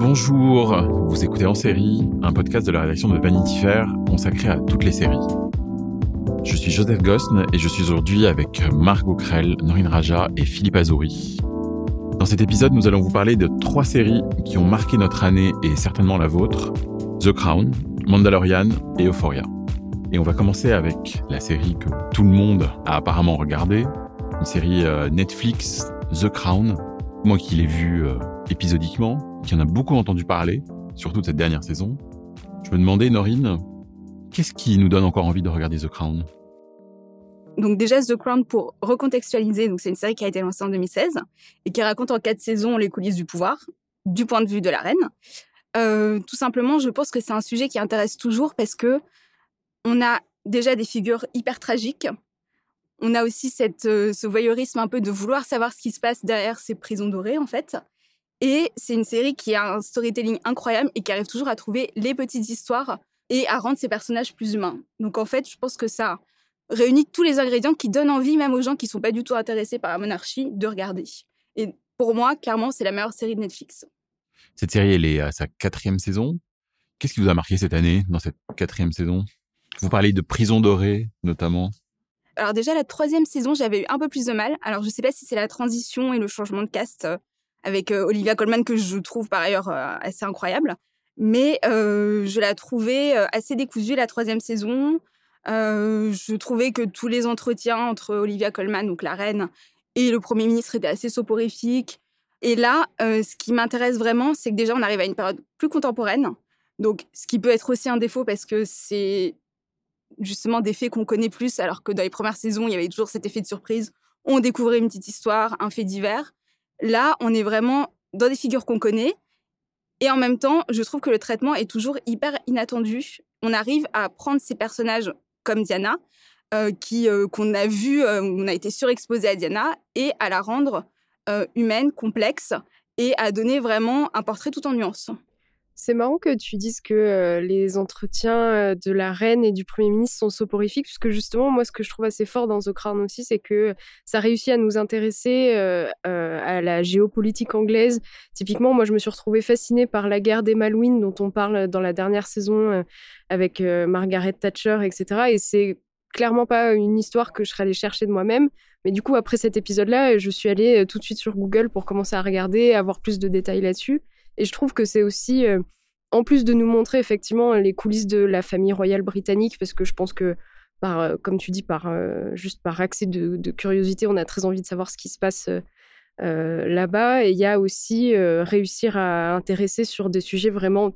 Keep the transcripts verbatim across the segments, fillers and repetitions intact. Bonjour, vous écoutez En Série, un podcast de la rédaction de Vanity Fair consacré à toutes les séries. Je suis Joseph Gosne et je suis aujourd'hui avec Margot Krell, Nourine Rajah et Philippe Azouri. Dans cet épisode, nous allons vous parler de trois séries qui ont marqué notre année et certainement la vôtre, The Crown, Mandalorian et Euphoria. Et on va commencer avec la série que tout le monde a apparemment regardée, une série Netflix, The Crown, moi qui l'ai vue épisodiquement, qui en a beaucoup entendu parler, surtout de cette dernière saison. Je me demandais, Nourine, qu'est-ce qui nous donne encore envie de regarder The Crown ? Donc déjà, The Crown, pour recontextualiser, donc c'est une série qui a été lancée en deux mille seize et qui raconte en quatre saisons les coulisses du pouvoir, du point de vue de la reine. Euh, tout simplement, je pense que c'est un sujet qui intéresse toujours parce que on a déjà des figures hyper tragiques. On a aussi cette, euh, ce voyeurisme un peu de vouloir savoir ce qui se passe derrière ces prisons dorées, en fait. Et c'est une série qui a un storytelling incroyable et qui arrive toujours à trouver les petites histoires et à rendre ses personnages plus humains. Donc en fait, je pense que ça réunit tous les ingrédients qui donnent envie, même aux gens qui ne sont pas du tout intéressés par la monarchie, de regarder. Et pour moi, clairement, c'est la meilleure série de Netflix. Cette série, elle est à sa quatrième saison. Qu'est-ce qui vous a marqué cette année, dans cette quatrième saison ? Vous parlez de Prison Dorée, notamment. Alors déjà, la troisième saison, j'avais eu un peu plus de mal. Alors je ne sais pas si c'est la transition et le changement de cast avec euh, Olivia Colman, que je trouve par ailleurs euh, assez incroyable. Mais euh, je la trouvais euh, assez décousue, la troisième saison. Euh, je trouvais que tous les entretiens entre Olivia Colman, donc la reine, et le Premier ministre étaient assez soporifiques. Et là, euh, ce qui m'intéresse vraiment, c'est que déjà, on arrive à une période plus contemporaine. Donc, ce qui peut être aussi un défaut, parce que c'est justement des faits qu'on connaît plus, alors que dans les premières saisons, il y avait toujours cet effet de surprise. On découvrait une petite histoire, un fait divers. Là, on est vraiment dans des figures qu'on connaît. Et en même temps, je trouve que le traitement est toujours hyper inattendu. On arrive à prendre ces personnages comme Diana, euh, qui, euh, qu'on a vu, euh, on a été surexposé à Diana, et à la rendre euh, humaine, complexe, et à donner vraiment un portrait tout en nuances. C'est marrant que tu dises que euh, les entretiens de la reine et du Premier ministre sont soporifiques, puisque justement, moi, ce que je trouve assez fort dans The Crown aussi, c'est que ça réussit à nous intéresser euh, euh, à la géopolitique anglaise. Typiquement, moi, je me suis retrouvée fascinée par la guerre des Malouines, dont on parle dans la dernière saison euh, avec euh, Margaret Thatcher, et cetera. Et c'est clairement pas une histoire que je serais allée chercher de moi-même. Mais du coup, après cet épisode-là, je suis allée tout de suite sur Google pour commencer à regarder, avoir plus de détails là-dessus. Et je trouve que c'est aussi, euh, en plus de nous montrer effectivement les coulisses de la famille royale britannique, parce que je pense que, par, euh, comme tu dis, par, euh, juste par accès de, de curiosité, on a très envie de savoir ce qui se passe euh, là-bas. Et il y a aussi euh, réussir à intéresser sur des sujets vraiment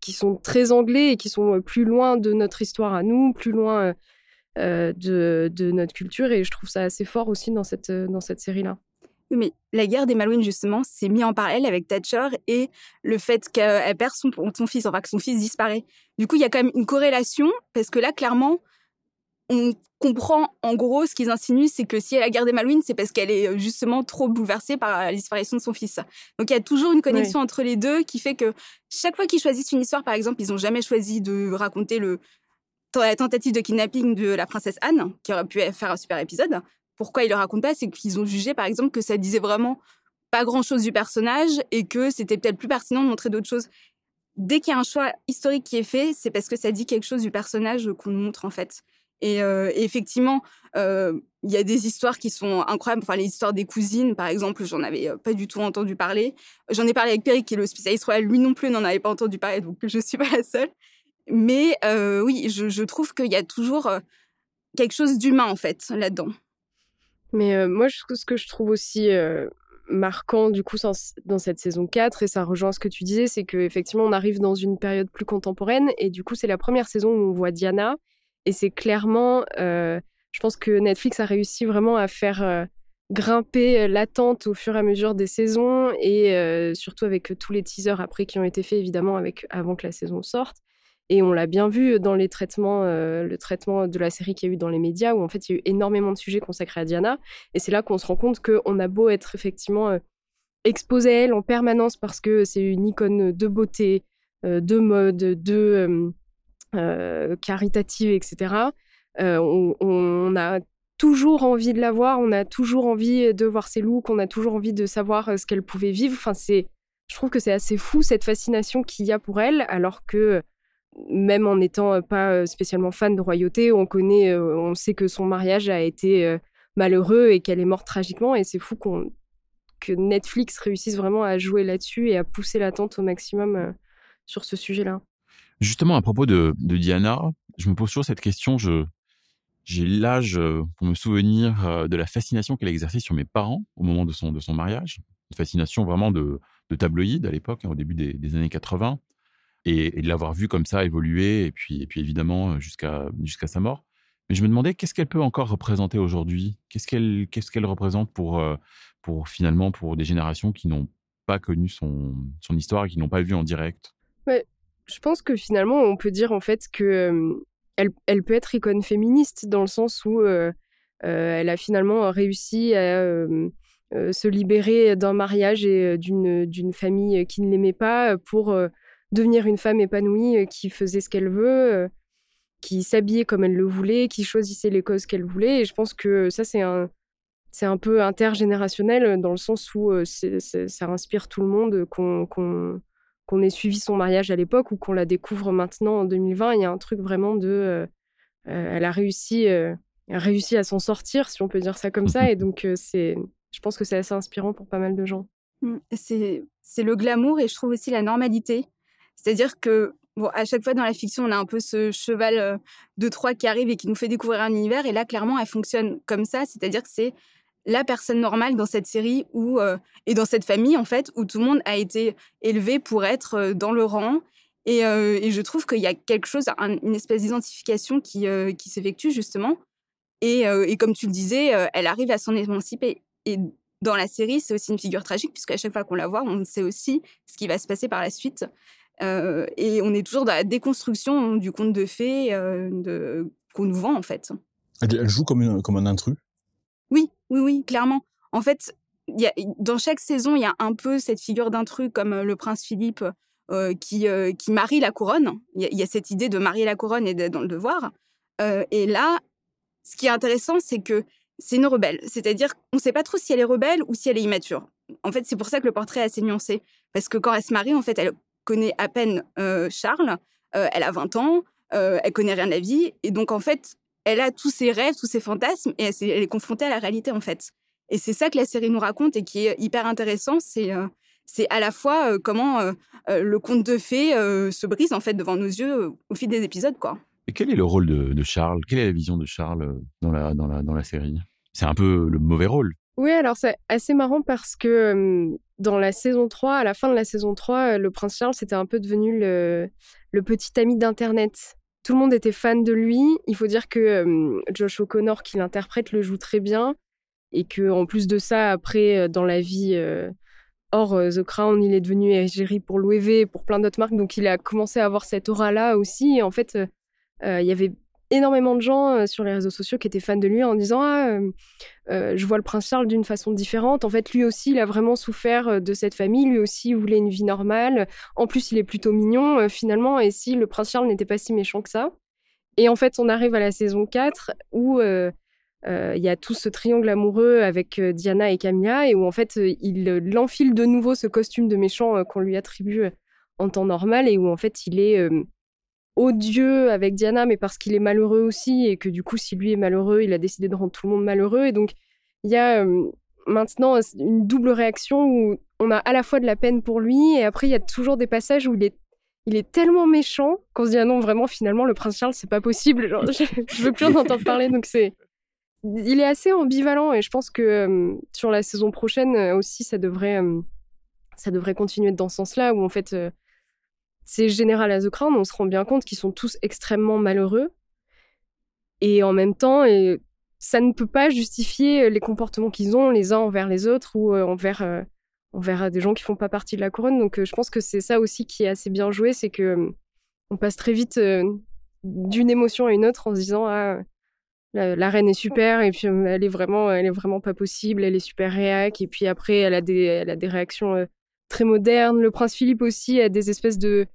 qui sont très anglais et qui sont plus loin de notre histoire à nous, plus loin euh, de, de notre culture. Et je trouve ça assez fort aussi dans cette, dans cette série-là. Oui, mais la guerre des Malouines, justement, s'est mise en parallèle avec Thatcher et le fait qu'elle perd son, son fils, enfin que son fils disparaît. Du coup, il y a quand même une corrélation, parce que là, clairement, on comprend en gros ce qu'ils insinuent, c'est que si elle a la guerre des Malouines, c'est parce qu'elle est justement trop bouleversée par la disparition de son fils. Donc, il y a toujours une connexion, oui, entre les deux qui fait que chaque fois qu'ils choisissent une histoire, par exemple, ils n'ont jamais choisi de raconter le, la tentative de kidnapping de la princesse Anne, qui aurait pu faire un super épisode. Pourquoi ils le racontent pas, c'est qu'ils ont jugé, par exemple, que ça disait vraiment pas grand-chose du personnage et que c'était peut-être plus pertinent de montrer d'autres choses. Dès qu'il y a un choix historique qui est fait, c'est parce que ça dit quelque chose du personnage qu'on montre, en fait. Et, euh, et effectivement, il euh, y a des histoires qui sont incroyables. Enfin, les histoires des cousines, par exemple, j'en avais pas du tout entendu parler. J'en ai parlé avec Perry, qui est le spécialiste royal. Lui non plus n'en avait pas entendu parler, donc je suis pas la seule. Mais euh, oui, je, je trouve qu'il y a toujours quelque chose d'humain, en fait, là-dedans. Mais euh, moi, je, ce que je trouve aussi euh, marquant, du coup, sans, dans cette saison quatre, et ça rejoint ce que tu disais, c'est qu'effectivement, on arrive dans une période plus contemporaine. Et du coup, c'est la première saison où on voit Diana. Et c'est clairement... Euh, je pense que Netflix a réussi vraiment à faire euh, grimper l'attente au fur et à mesure des saisons et euh, surtout avec tous les teasers après qui ont été faits évidemment avec, avant que la saison sorte. Et on l'a bien vu dans les traitements, euh, le traitement de la série qu'il y a eu dans les médias où en fait il y a eu énormément de sujets consacrés à Diana et c'est là qu'on se rend compte qu'on a beau être effectivement euh, exposé à elle en permanence parce que c'est une icône de beauté, euh, de mode, de euh, euh, caritative, et cetera. Euh, on, on a toujours envie de la voir, on a toujours envie de voir ses looks, on a toujours envie de savoir ce qu'elle pouvait vivre. Enfin, c'est, je trouve que c'est assez fou cette fascination qu'il y a pour elle, alors que même en n'étant pas spécialement fan de royauté, on connaît, on sait que son mariage a été malheureux et qu'elle est morte tragiquement. Et c'est fou qu'on, que Netflix réussisse vraiment à jouer là-dessus et à pousser l'attente au maximum sur ce sujet-là. Justement, à propos de, de Diana, je me pose toujours cette question, je... J'ai l'âge pour me souvenir de la fascination qu'elle exerçait sur mes parents au moment de son, de son mariage. Une fascination vraiment de, de tabloïd à l'époque, hein, au début des, des années quatre-vingts. Et, et de l'avoir vue comme ça évoluer, et puis, et puis évidemment jusqu'à, jusqu'à sa mort. Mais je me demandais, qu'est-ce qu'elle peut encore représenter aujourd'hui ? Qu'est-ce qu'elle, qu'est-ce qu'elle représente pour, pour, finalement, pour des générations qui n'ont pas connu son, son histoire et qui n'ont pas vu en direct ? Ouais, je pense que finalement, on peut dire en fait que... Elle, elle peut être icône féministe dans le sens où euh, euh, elle a finalement réussi à euh, euh, se libérer d'un mariage et d'une, d'une famille qui ne l'aimait pas pour euh, devenir une femme épanouie qui faisait ce qu'elle veut, euh, qui s'habillait comme elle le voulait, qui choisissait les causes qu'elle voulait. Et je pense que ça, c'est un, c'est un peu intergénérationnel dans le sens où euh, c'est, c'est, ça inspire tout le monde qu'on... qu'on qu'on ait suivi son mariage à l'époque ou qu'on la découvre maintenant en deux mille vingt, il y a un truc vraiment de... Euh, elle a réussi, euh, elle a réussi à s'en sortir, si on peut dire ça comme ça. Et donc, euh, c'est, je pense que c'est assez inspirant pour pas mal de gens. C'est, c'est le glamour et je trouve aussi la normalité. C'est-à-dire que, bon, à chaque fois dans la fiction, on a un peu ce cheval de Troie qui arrive et qui nous fait découvrir un univers. Et là, clairement, elle fonctionne comme ça. C'est-à-dire que c'est la personne normale dans cette série où, euh, et dans cette famille, en fait, où tout le monde a été élevé pour être euh, dans le rang. Et, euh, et je trouve qu'il y a quelque chose, un, une espèce d'identification qui, euh, qui s'effectue, justement. Et, euh, et comme tu le disais, euh, elle arrive à s'en émanciper. Et dans la série, c'est aussi une figure tragique, puisque à chaque fois qu'on la voit, on sait aussi ce qui va se passer par la suite. Euh, et on est toujours dans la déconstruction du conte de fées euh, de, qu'on nous vend, en fait. Elle joue comme, une, comme un intrus. Oui, oui, oui, clairement. En fait, y a, dans chaque saison, il y a un peu cette figure d'intrus comme euh, le prince Philippe euh, qui, euh, qui marie la couronne. Il y, y a cette idée de marier la couronne et d'être dans le devoir. Euh, et là, ce qui est intéressant, c'est que c'est une rebelle. C'est-à-dire qu'on ne sait pas trop si elle est rebelle ou si elle est immature. En fait, c'est pour ça que le portrait est assez nuancé. Parce que quand elle se marie, en fait, elle connaît à peine euh, Charles. Euh, elle a vingt ans, euh, elle ne connaît rien de la vie. Et donc, en fait... Elle a tous ses rêves, tous ses fantasmes, et elle est confrontée à la réalité, en fait. Et c'est ça que la série nous raconte et qui est hyper intéressant. C'est, euh, c'est à la fois euh, comment euh, euh, le conte de fées euh, se brise, en fait, devant nos yeux euh, au fil des épisodes, quoi. Et quel est le rôle de, de Charles ? Quelle est la vision de Charles dans la, dans la, dans la série ? C'est un peu le mauvais rôle. Oui, alors c'est assez marrant parce que euh, dans la saison trois, à la fin de la saison trois, le prince Charles était un peu devenu le, le petit ami d'Internet. Tout le monde était fan de lui. Il faut dire que euh, Josh O'Connor, qui l'interprète, le joue très bien. Et qu'en plus de ça, après, dans la vie euh, hors The Crown, il est devenu égérie pour l'O E V, pour plein d'autres marques. Donc, il a commencé à avoir cette aura-là aussi. Et en fait, euh, euh, il y avait énormément de gens euh, sur les réseaux sociaux qui étaient fans de lui en disant « Ah, euh, euh, je vois le prince Charles d'une façon différente. » En fait, lui aussi, il a vraiment souffert de cette famille. Lui aussi, il voulait une vie normale. En plus, il est plutôt mignon, euh, finalement. Et si le prince Charles n'était pas si méchant que ça. Et en fait, on arrive à la saison quatre où euh, euh, il y a tout ce triangle amoureux avec euh, Diana et Camilla et où, en fait, euh, il euh, l'enfile de nouveau ce costume de méchant euh, qu'on lui attribue euh, en temps normal et où, en fait, il est... Euh, odieux avec Diana, mais parce qu'il est malheureux aussi, et que du coup, si lui est malheureux, il a décidé de rendre tout le monde malheureux. Et donc, il y a euh, maintenant une double réaction où on a à la fois de la peine pour lui, et après, il y a toujours des passages où il est, il est tellement méchant qu'on se dit « Ah non, vraiment, finalement, le prince Charles, c'est pas possible. Genre, je, je veux plus en entendre parler. » Donc, c'est... Il est assez ambivalent, et je pense que euh, sur la saison prochaine euh, aussi, ça devrait, euh, ça devrait continuer dans ce sens-là, où en fait... Euh, C'est général à The Crown, on se rend bien compte qu'ils sont tous extrêmement malheureux. Et en même temps, et ça ne peut pas justifier les comportements qu'ils ont les uns envers les autres ou envers, euh, envers des gens qui ne font pas partie de la couronne. Donc, euh, je pense que c'est ça aussi qui est assez bien joué, c'est qu'on euh, passe très vite euh, d'une émotion à une autre en se disant « Ah, la, la reine est super, et puis elle est, vraiment, elle est vraiment pas possible, elle est super réac, et puis après, elle a des, elle a des réactions euh, très modernes. Le prince Philippe aussi a des espèces de...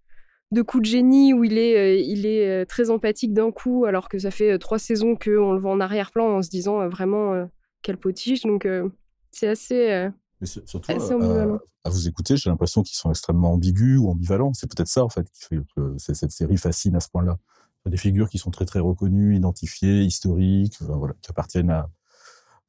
de coups de génie où il est, euh, il est euh, très empathique d'un coup, alors que ça fait euh, trois saisons qu'on le voit en arrière-plan en se disant euh, vraiment euh, quel potiche. Donc, euh, c'est assez, euh, Mais c'est, surtout, assez ambivalent. À, à vous écouter, j'ai l'impression qu'ils sont extrêmement ambigus ou ambivalents. C'est peut-être ça, en fait, qui fait que c'est, cette série fascine à ce point-là. Il y a des figures qui sont très, très reconnues, identifiées, historiques, enfin, voilà, qui appartiennent à,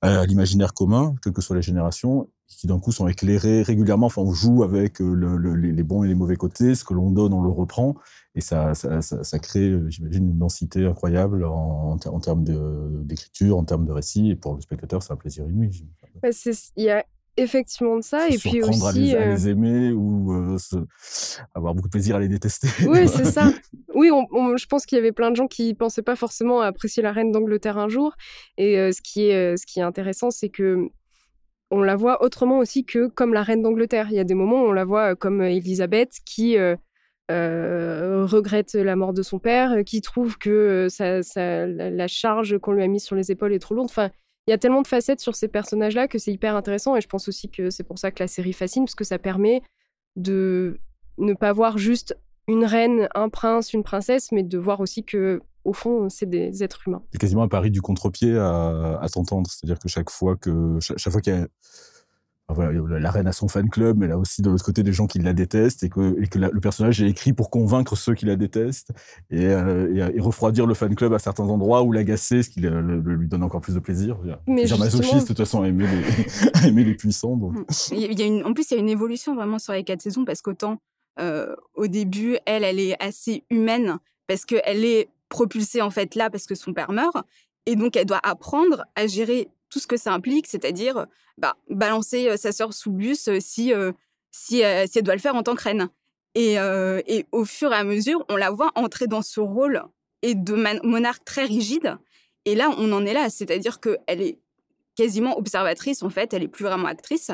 à l'imaginaire commun, quelle que soit la génération, qui d'un coup sont éclairés régulièrement. Enfin, on joue avec le, le, les bons et les mauvais côtés. Ce que l'on donne, on le reprend. Et ça, ça, ça, ça crée, j'imagine, une densité incroyable en, en termes de, d'écriture, en termes de récit. Et pour le spectateur, c'est un plaisir inouï. Bah, il y a effectivement de ça. Se et puis aussi... à les, à les aimer ou euh, se, avoir beaucoup de plaisir à les détester. Oui, c'est ça. Oui, on, on, je pense qu'il y avait plein de gens qui ne pensaient pas forcément à apprécier la reine d'Angleterre un jour. Et euh, ce, qui est, ce qui est intéressant, c'est que on la voit autrement aussi que comme la reine d'Angleterre. Il y a des moments où on la voit comme Élisabeth qui euh, euh, regrette la mort de son père, qui trouve que ça, ça, la charge qu'on lui a mise sur les épaules est trop lourde. Enfin, il y a tellement de facettes sur ces personnages-là que c'est hyper intéressant. Et je pense aussi que c'est pour ça que la série fascine, parce que ça permet de ne pas voir juste une reine, un prince, une princesse, mais de voir aussi que au fond, c'est des êtres humains. C'est quasiment un pari du contre-pied à, à t'entendre. C'est-à-dire que chaque fois que, chaque, chaque fois qu'il y a, enfin, la reine a son fan club, mais elle a aussi de l'autre côté des gens qui la détestent et que, et que la, le personnage est écrit pour convaincre ceux qui la détestent et, euh, et, et refroidir le fan club à certains endroits ou l'agacer, ce qui le, le, lui donne encore plus de plaisir. Mais c'est un masochiste de toute façon à aimer les, à aimer les puissants. Donc. Il y a une, en plus, il y a une évolution vraiment sur les quatre saisons parce qu'autant euh, au début, elle, elle est assez humaine parce qu'elle est propulsée en fait là parce que son père meurt et donc elle doit apprendre à gérer tout ce que ça implique, c'est-à-dire bah, balancer euh, sa sœur sous le bus euh, si, euh, si, euh, si elle doit le faire en tant que reine. Et, euh, et au fur et à mesure, on la voit entrer dans ce rôle et de man- monarque très rigide. Et là, on en est là, c'est-à-dire qu'elle est quasiment observatrice en fait, elle n'est plus vraiment actrice.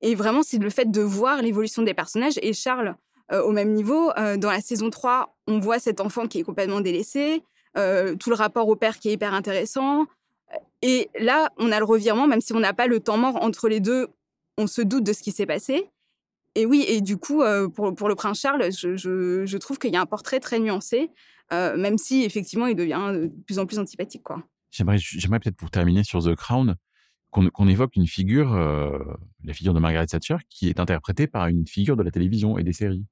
Et vraiment, c'est le fait de voir l'évolution des personnages. Et Charles, Euh, au même niveau, euh, dans la saison trois, on voit cet enfant qui est complètement délaissé, euh, tout le rapport au père qui est hyper intéressant. Et là, on a le revirement, même si on n'a pas le temps mort entre les deux, on se doute de ce qui s'est passé. Et oui, et du coup, euh, pour, pour le prince Charles, je, je, je trouve qu'il y a un portrait très nuancé, euh, même si, effectivement, il devient de plus en plus antipathique, quoi. J'aimerais, j'aimerais peut-être, pour terminer sur The Crown, Qu'on, qu'on évoque une figure, euh, la figure de Margaret Thatcher, qui est interprétée par une figure de la télévision et des séries.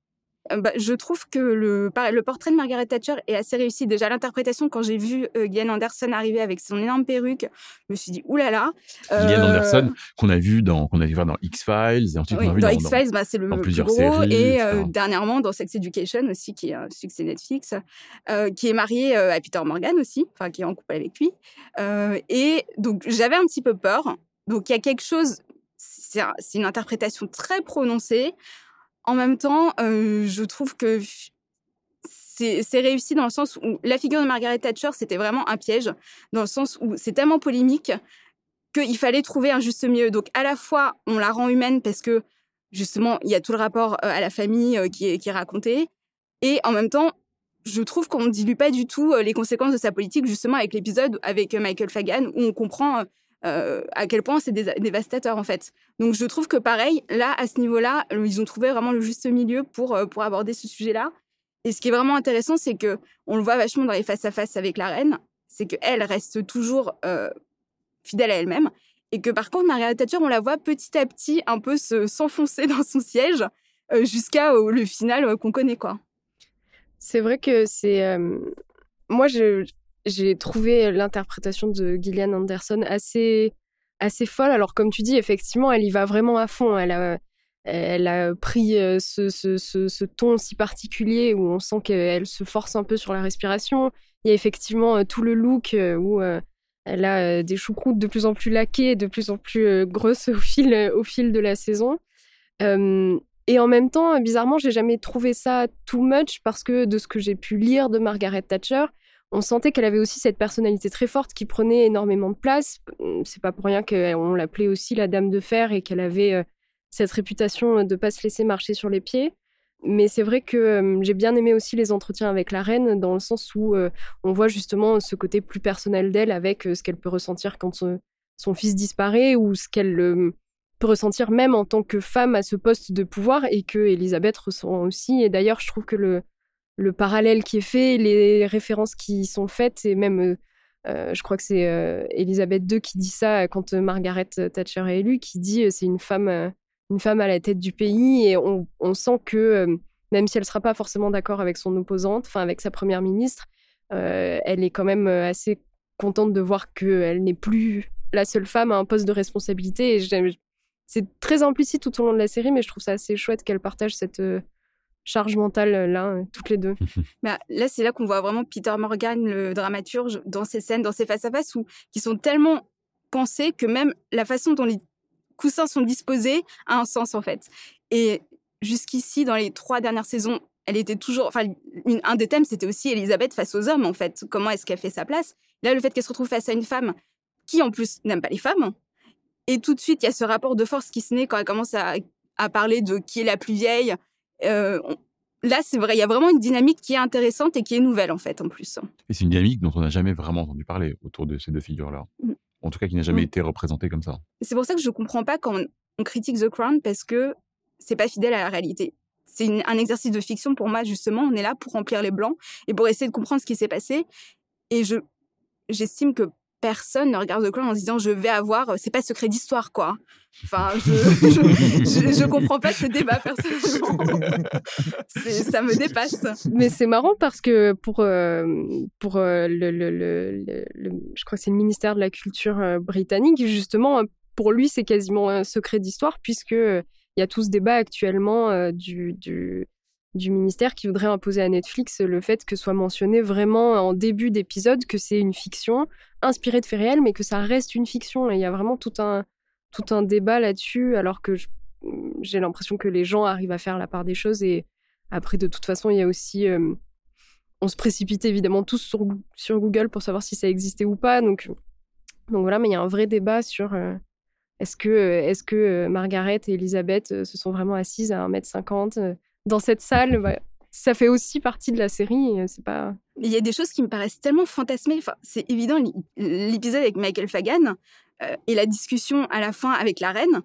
Euh, bah, je trouve que le, le portrait de Margaret Thatcher est assez réussi. Déjà, l'interprétation, quand j'ai vu euh, Gillian Anderson arriver avec son énorme perruque, je me suis dit, oulala. Euh... Gillian Anderson, qu'on a vu dans, qu'on a vu voir dans X-Files, et ensuite oui, on a vu dans, dans X-Files, dans, bah, c'est le plus gros, séries, et euh, dernièrement dans Sex Education aussi, qui est un succès Netflix, euh, qui est mariée euh, à Peter Morgan aussi, enfin qui est en couple avec lui. Euh, et donc, j'avais un petit peu peur. Donc, il y a quelque chose, c'est, c'est une interprétation très prononcée. En même temps, euh, je trouve que c'est, c'est réussi dans le sens où la figure de Margaret Thatcher, c'était vraiment un piège, dans le sens où c'est tellement polémique qu'il fallait trouver un juste milieu. Donc, à la fois, on la rend humaine parce que, justement, il y a tout le rapport à la famille qui est, qui est raconté. Et en même temps, je trouve qu'on ne dilue pas du tout les conséquences de sa politique, justement, avec l'épisode avec Michael Fagan, où on comprend... Euh, à quel point c'est dé- dévastateur, en fait. Donc, je trouve que, pareil, là, à ce niveau-là, ils ont trouvé vraiment le juste milieu pour, euh, pour aborder ce sujet-là. Et ce qui est vraiment intéressant, c'est qu'on le voit vachement dans les face-à-face avec la reine, c'est qu'elle reste toujours euh, fidèle à elle-même. Et que, par contre, Margaret Thatcher, on la voit petit à petit un peu se, s'enfoncer dans son siège euh, jusqu'à euh, le final euh, qu'on connaît, quoi. C'est vrai que c'est... Euh... Moi, je... J'ai trouvé l'interprétation de Gillian Anderson assez, assez folle. Alors, comme tu dis, effectivement, elle y va vraiment à fond. Elle a, elle a pris ce, ce, ce, ce ton si particulier où on sent qu'elle se force un peu sur la respiration. Il y a effectivement tout le look où elle a des choucroutes de plus en plus laquées, de plus en plus grosses au fil, au fil de la saison. Euh, Et en même temps, bizarrement, j'ai jamais trouvé ça too much parce que de ce que j'ai pu lire de Margaret Thatcher, on sentait qu'elle avait aussi cette personnalité très forte qui prenait énormément de place. C'est pas pour rien qu'on l'appelait aussi la Dame de Fer et qu'elle avait euh, cette réputation de ne pas se laisser marcher sur les pieds. Mais c'est vrai que euh, j'ai bien aimé aussi les entretiens avec la reine, dans le sens où euh, on voit justement ce côté plus personnel d'elle avec euh, ce qu'elle peut ressentir quand son, son fils disparaît, ou ce qu'elle euh, peut ressentir même en tant que femme à ce poste de pouvoir, et que Elisabeth ressent aussi. Et d'ailleurs, je trouve que le, le parallèle qui est fait, les références qui sont faites, et même, euh, euh, je crois que c'est euh, Elisabeth deux qui dit ça quand euh, Margaret Thatcher est élue, qui dit euh, « c'est une femme... Euh, une femme à la tête du pays », et on, on sent que, euh, même si elle ne sera pas forcément d'accord avec son opposante, enfin avec sa première ministre, euh, elle est quand même assez contente de voir qu'elle n'est plus la seule femme à un poste de responsabilité. Et j'aime, c'est très implicite tout au long de la série, mais je trouve ça assez chouette qu'elle partage cette euh, charge mentale euh, là, euh, toutes les deux. Bah, là, c'est là qu'on voit vraiment Peter Morgan, le dramaturge, dans ces scènes, dans ces face-à-face, où, qui sont tellement pensées que même la façon dont les coussins sont disposés à un sens, en fait. Et jusqu'ici, dans les trois dernières saisons, elle était toujours... Enfin, une, un des thèmes, c'était aussi Elisabeth face aux hommes, en fait. Comment est-ce qu'elle fait sa place? Là, le fait qu'elle se retrouve face à une femme qui, en plus, n'aime pas les femmes. Et tout de suite, il y a ce rapport de force qui se naît quand elle commence à, à parler de qui est la plus vieille. Euh, on, là, c'est vrai, il y a vraiment une dynamique qui est intéressante et qui est nouvelle, en fait, en plus. Et c'est une dynamique dont on n'a jamais vraiment entendu parler autour de ces deux figures-là. Mmh. En tout cas, qui n'a jamais mmh. été représenté comme ça. C'est pour ça que je ne comprends pas quand on critique The Crown, parce que ce n'est pas fidèle à la réalité. C'est une, un exercice de fiction. Pour moi, justement, on est là pour remplir les blancs et pour essayer de comprendre ce qui s'est passé. Et je, j'estime que personne ne regarde The Crown en se disant « je vais avoir... » C'est pas secret d'histoire, quoi. Enfin, je ne comprends pas ce débat, personnellement. C'est, ça me dépasse. Mais c'est marrant parce que pour, euh, pour euh, le, le, le, le... Je crois que c'est le ministère de la Culture euh, britannique, justement, pour lui, c'est quasiment un secret d'histoire, puisque il y a tout ce débat actuellement euh, du... du... du ministère qui voudrait imposer à Netflix le fait que soit mentionné vraiment en début d'épisode que c'est une fiction inspirée de faits réels, mais que ça reste une fiction. Et il y a vraiment tout un, tout un débat là-dessus, alors que je, j'ai l'impression que les gens arrivent à faire la part des choses. Et après, de toute façon, il y a aussi... Euh, on se précipite évidemment tous sur, sur Google pour savoir si ça existait ou pas. Donc, donc voilà, mais il y a un vrai débat sur... Euh, est-ce que, est-ce que Margaret et Elisabeth euh, se sont vraiment assises à un mètre cinquante euh, dans cette salle? Bah, ça fait aussi partie de la série. C'est pas... Il y a des choses qui me paraissent tellement fantasmées. Enfin, c'est évident, l'épisode avec Michael Fagan euh, et la discussion à la fin avec la reine.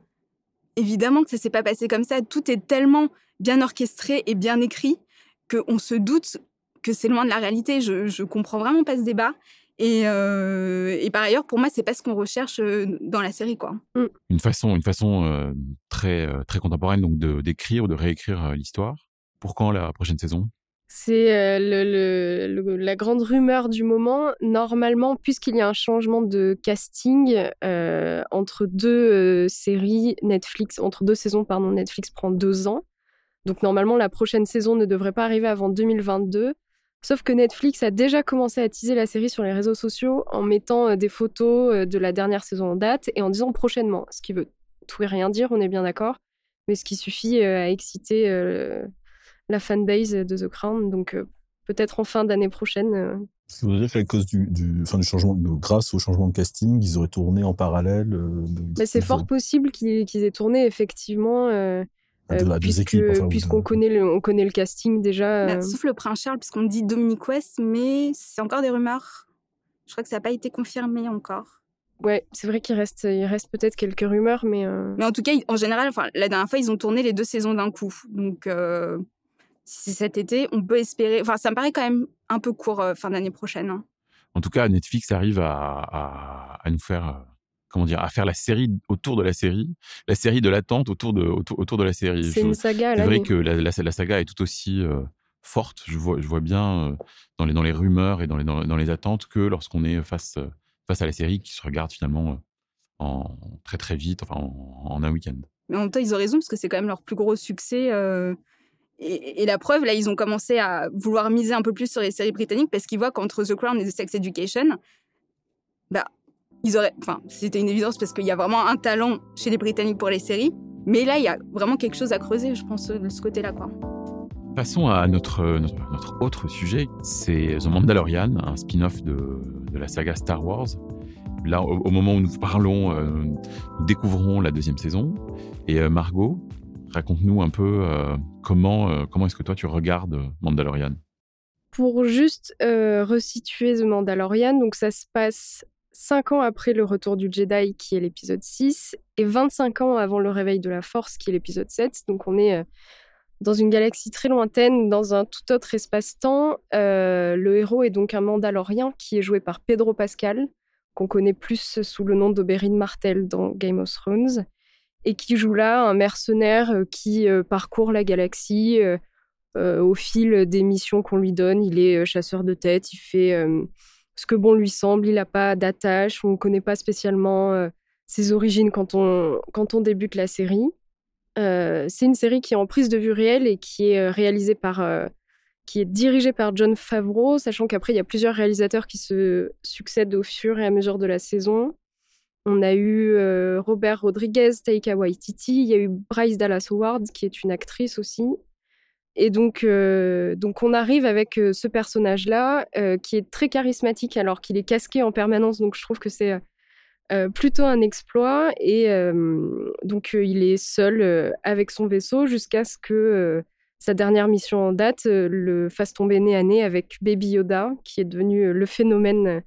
Évidemment que ça ne s'est pas passé comme ça. Tout est tellement bien orchestré et bien écrit qu'on se doute que c'est loin de la réalité. Je ne comprends vraiment pas ce débat. Et, euh, et par ailleurs, pour moi, c'est pas ce qu'on recherche dans la série, quoi. Une façon, une façon euh, très très contemporaine, donc, de d'écrire ou de réécrire l'histoire. Pour quand la prochaine saison ? C'est euh, le, le, le, la grande rumeur du moment. Normalement, puisqu'il y a un changement de casting euh, entre deux euh, séries Netflix, entre deux saisons, pardon, Netflix prend deux ans. Donc normalement, la prochaine saison ne devrait pas arriver avant deux mille vingt-deux. Sauf que Netflix a déjà commencé à teaser la série sur les réseaux sociaux en mettant des photos de la dernière saison en date et en disant prochainement, ce qui veut tout et rien dire, on est bien d'accord, mais ce qui suffit à exciter la fanbase de The Crown. Donc peut-être en fin d'année prochaine. Ça veut dire qu'à cause du, du, enfin, du changement, de, grâce au changement de casting, ils auraient tourné en parallèle. Euh, de, c'est fort possible qu'ils, qu'ils aient tourné effectivement. Euh, Euh, de puisque, équipes, enfin, puisqu'on oui. connaît, le, on connaît le casting déjà. Bah, euh... Sauf le Prince Charles, puisqu'on dit Dominic West, mais c'est encore des rumeurs. Je crois que ça n'a pas été confirmé encore. Ouais, c'est vrai qu'il reste, il reste peut-être quelques rumeurs, mais... Euh... Mais en tout cas, en général, enfin, la dernière fois, ils ont tourné les deux saisons d'un coup. Donc, euh, si c'est cet été, on peut espérer... Enfin, ça me paraît quand même un peu court, euh, fin d'année prochaine. Hein. En tout cas, Netflix arrive à, à, à nous faire... Comment dire, à faire la série autour de la série, la série de l'attente autour de, autour, autour de la série. C'est je, une saga, là. C'est vrai mais... que la, la, la saga est tout aussi euh, forte. Je vois, je vois bien euh, dans, les, dans les rumeurs et dans les, dans, dans les attentes que lorsqu'on est face, euh, face à la série qui se regarde finalement euh, en, très très vite, enfin en, en un week-end. Mais en même temps, ils ont raison parce que c'est quand même leur plus gros succès. Euh, et, et la preuve, là, ils ont commencé à vouloir miser un peu plus sur les séries britanniques parce qu'ils voient qu'entre The Crown et The Sex Education, bah, Ils auraient, enfin, c'était une évidence parce qu'il y a vraiment un talent chez les Britanniques pour les séries. Mais là, il y a vraiment quelque chose à creuser, je pense, de ce côté-là, quoi. Passons à notre, notre, notre autre sujet, c'est The Mandalorian, un spin-off de, de la saga Star Wars. Là, au, au moment où nous parlons, euh, nous découvrons la deuxième saison. Et euh, Margot, raconte-nous un peu euh, comment, euh, comment est-ce que toi tu regardes Mandalorian. Pour juste euh, resituer The Mandalorian, donc ça se passe cinq ans après Le Retour du Jedi, qui est l'épisode six, et vingt-cinq ans avant Le Réveil de la Force, qui est l'épisode sept. Donc on est euh, dans une galaxie très lointaine, dans un tout autre espace-temps. Euh, le héros est donc un Mandalorien qui est joué par Pedro Pascal, qu'on connaît plus sous le nom d'Oberyn Martell dans Game of Thrones, et qui joue là un mercenaire qui euh, parcourt la galaxie euh, euh, au fil des missions qu'on lui donne. Il est euh, chasseur de tête, il fait euh, ce que bon lui semble, il n'a pas d'attache, on ne connaît pas spécialement euh, ses origines quand on, quand on débute la série. Euh, c'est une série qui est en prise de vue réelle et qui est réalisée par, euh, qui est dirigée par Jon Favreau, sachant qu'après il y a plusieurs réalisateurs qui se succèdent au fur et à mesure de la saison. On a eu euh, Robert Rodriguez, Taika Waititi, il y a eu Bryce Dallas Howard qui est une actrice aussi. Et donc, euh, donc on arrive avec euh, ce personnage-là euh, qui est très charismatique alors qu'il est casqué en permanence, donc je trouve que c'est Euh, plutôt un exploit, et euh, donc euh, il est seul euh, avec son vaisseau jusqu'à ce que euh, sa dernière mission en date euh, le fasse tomber nez à nez avec Baby Yoda, qui est devenu euh, le phénomène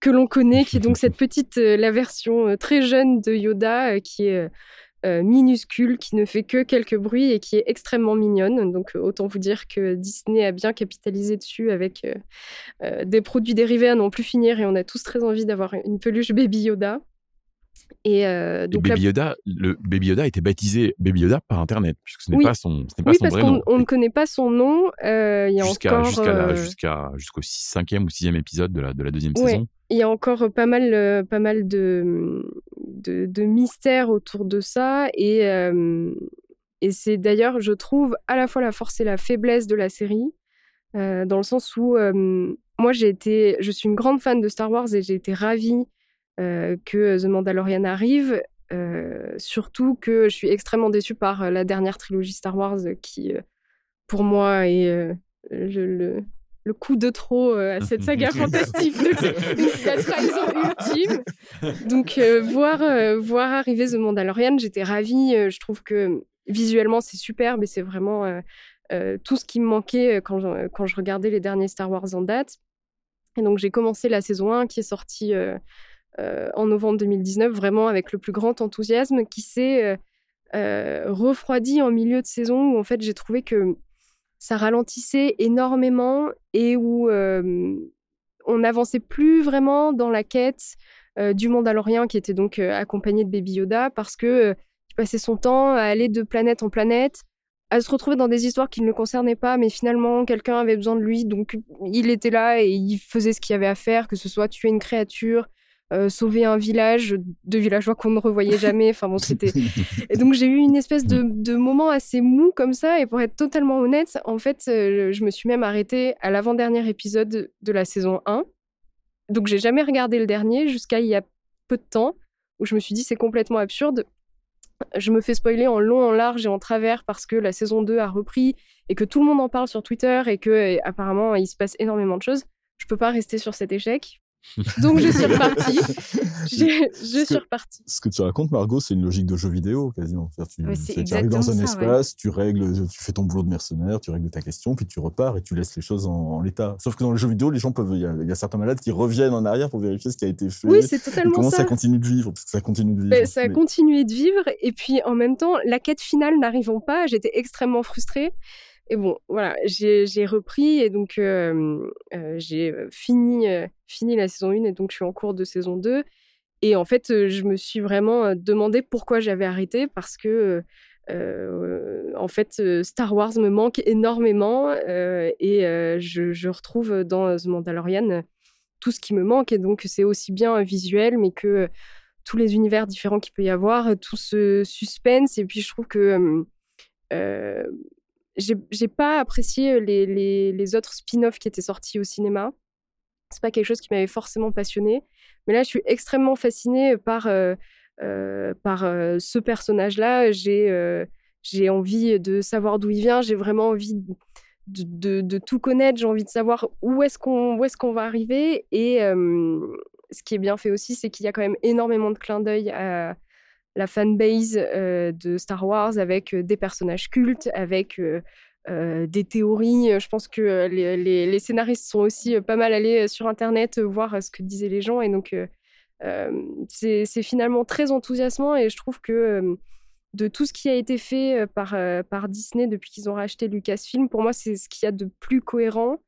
que l'on connaît, qui est donc cette petite, euh, la version euh, très jeune de Yoda, euh, qui est euh, minuscule, qui ne fait que quelques bruits et qui est extrêmement mignonne. Donc euh, autant vous dire que Disney a bien capitalisé dessus avec euh, euh, des produits dérivés à n'en plus finir, et on a tous très envie d'avoir une peluche Baby Yoda. Et, euh, donc et Baby, la... Yoda, le Baby Yoda a été baptisé Baby Yoda par Internet, puisque ce n'est oui. pas son, ce n'est pas oui, son vrai qu'on, nom. Oui, parce qu'on ne connaît pas son nom. Euh, y a jusqu'à, encore, jusqu'à la, euh... jusqu'à, jusqu'au cinquième ou sixième épisode de la, de la deuxième ouais. saison. Il y a encore pas mal, euh, pas mal de, de, de mystères autour de ça. Et, euh, et c'est d'ailleurs, je trouve, à la fois la force et la faiblesse de la série, euh, dans le sens où euh, moi, j'ai été, je suis une grande fan de Star Wars et j'ai été ravie Euh, que The Mandalorian arrive, euh, surtout que je suis extrêmement déçue par la dernière trilogie Star Wars qui, euh, pour moi, est euh, le, le, le coup de trop euh, à cette saga fantastique, de la trahison ultime. Donc, euh, voir, euh, voir arriver The Mandalorian, j'étais ravie. Euh, je trouve que visuellement, c'est superbe et c'est vraiment euh, euh, tout ce qui me manquait quand je, quand je regardais les derniers Star Wars en date. Et donc, j'ai commencé la saison un qui est sortie... Euh, Euh, en novembre deux mille dix-neuf, vraiment avec le plus grand enthousiasme, qui s'est euh, euh, refroidi en milieu de saison, où en fait j'ai trouvé que ça ralentissait énormément et où euh, on n'avançait plus vraiment dans la quête euh, du Mandalorien, qui était donc euh, accompagné de Baby Yoda, parce qu'il euh, passait son temps à aller de planète en planète, à se retrouver dans des histoires qui ne le concernaient pas, mais finalement, quelqu'un avait besoin de lui, donc il était là et il faisait ce qu'il y avait à faire, que ce soit tuer une créature, Euh, sauver un village de villageois qu'on ne revoyait jamais. Enfin bon, c'était... Et donc j'ai eu une espèce de, de moment assez mou comme ça. Et pour être totalement honnête, en fait, euh, je me suis même arrêtée à l'avant-dernier épisode de la saison un. Donc j'ai jamais regardé le dernier jusqu'à il y a peu de temps, où je me suis dit c'est complètement absurde. Je me fais spoiler en long, en large et en travers parce que la saison deux a repris et que tout le monde en parle sur Twitter et que et apparemment il se passe énormément de choses. Je peux pas rester sur cet échec. Donc je suis repartie. Je, je suis repartie. Ce que tu racontes, Margot, c'est une logique de jeu vidéo quasiment. Tu, ouais, c'est tu arrives dans un ça, espace, ouais. tu règles, tu fais ton boulot de mercenaire, tu règles ta question, puis tu repars et tu laisses les choses en, en l'état. Sauf que dans les jeux vidéo, les gens peuvent, il y, y a certains malades qui reviennent en arrière pour vérifier ce qui a été fait. Oui, c'est totalement comment ça. Comment ça continue de vivre, parce que ça continue de vivre. Ben, ça a mais... continué de vivre, et puis en même temps, la quête finale n'arrivant pas, j'étais extrêmement frustrée. Et bon, voilà, j'ai, j'ai repris et donc euh, euh, j'ai fini, euh, fini la saison un et donc je suis en cours de saison deux. Et en fait, euh, je me suis vraiment demandé pourquoi j'avais arrêté, parce que, euh, en fait, euh, Star Wars me manque énormément euh, et euh, je, je retrouve dans The Mandalorian tout ce qui me manque. Et donc, c'est aussi bien visuel, mais que euh, tous les univers différents qu'il peut y avoir, tout ce suspense. Et puis, je trouve que... Euh, euh, J'ai, j'ai pas apprécié les, les, les autres spin-offs qui étaient sortis au cinéma. C'est pas quelque chose qui m'avait forcément passionnée. Mais là, je suis extrêmement fascinée par, euh, euh, par euh, ce personnage-là. J'ai, euh, j'ai envie de savoir d'où il vient. J'ai vraiment envie de, de, de tout connaître, j'ai envie de savoir où est-ce qu'on, où est-ce qu'on va arriver. Et euh, ce qui est bien fait aussi, c'est qu'il y a quand même énormément de clins d'œil à la fanbase euh, de Star Wars, avec euh, des personnages cultes, avec euh, euh, des théories. Je pense que les, les, les scénaristes sont aussi pas mal allés sur Internet voir ce que disaient les gens. Et donc, euh, euh, c'est, c'est finalement très enthousiasmant. Et je trouve que euh, de tout ce qui a été fait par, euh, par Disney depuis qu'ils ont racheté Lucasfilm, pour moi, c'est ce qu'il y a de plus cohérent,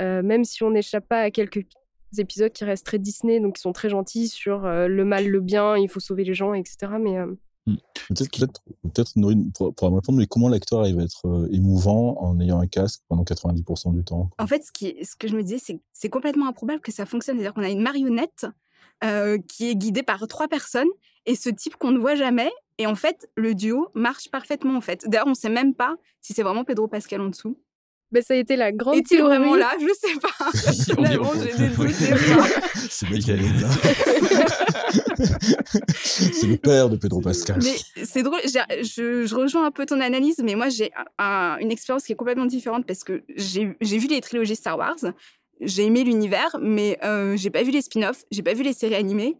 euh, même si on n'échappe pas à quelques épisodes qui restent très Disney, donc qui sont très gentils sur euh, le mal, le bien, il faut sauver les gens, et cetera. Mais euh... mmh. peut-être, peut-être, peut-être Nourine pourra me répondre, mais comment l'acteur arrive à être euh, émouvant en ayant un casque pendant quatre-vingt-dix pour cent du temps, quoi. En fait, ce, qui est, ce que je me disais, c'est que c'est complètement improbable que ça fonctionne. C'est-à-dire qu'on a une marionnette euh, qui est guidée par trois personnes et ce type qu'on ne voit jamais. Et en fait, le duo marche parfaitement. En fait, d'ailleurs, on ne sait même pas si c'est vraiment Pedro Pascal en dessous. Ben, ça a été la grande Est-il théorie. Vraiment là ? Je sais pas. Finalement, j'ai des doutes. C'est bien qu'il est là. C'est le père de Pedro Pascal. Mais c'est drôle. Je, je rejoins un peu ton analyse, mais moi, j'ai un, une expérience qui est complètement différente parce que j'ai, j'ai vu les trilogies Star Wars. J'ai aimé l'univers, mais euh, j'ai pas vu les spin-offs, j'ai pas vu les séries animées,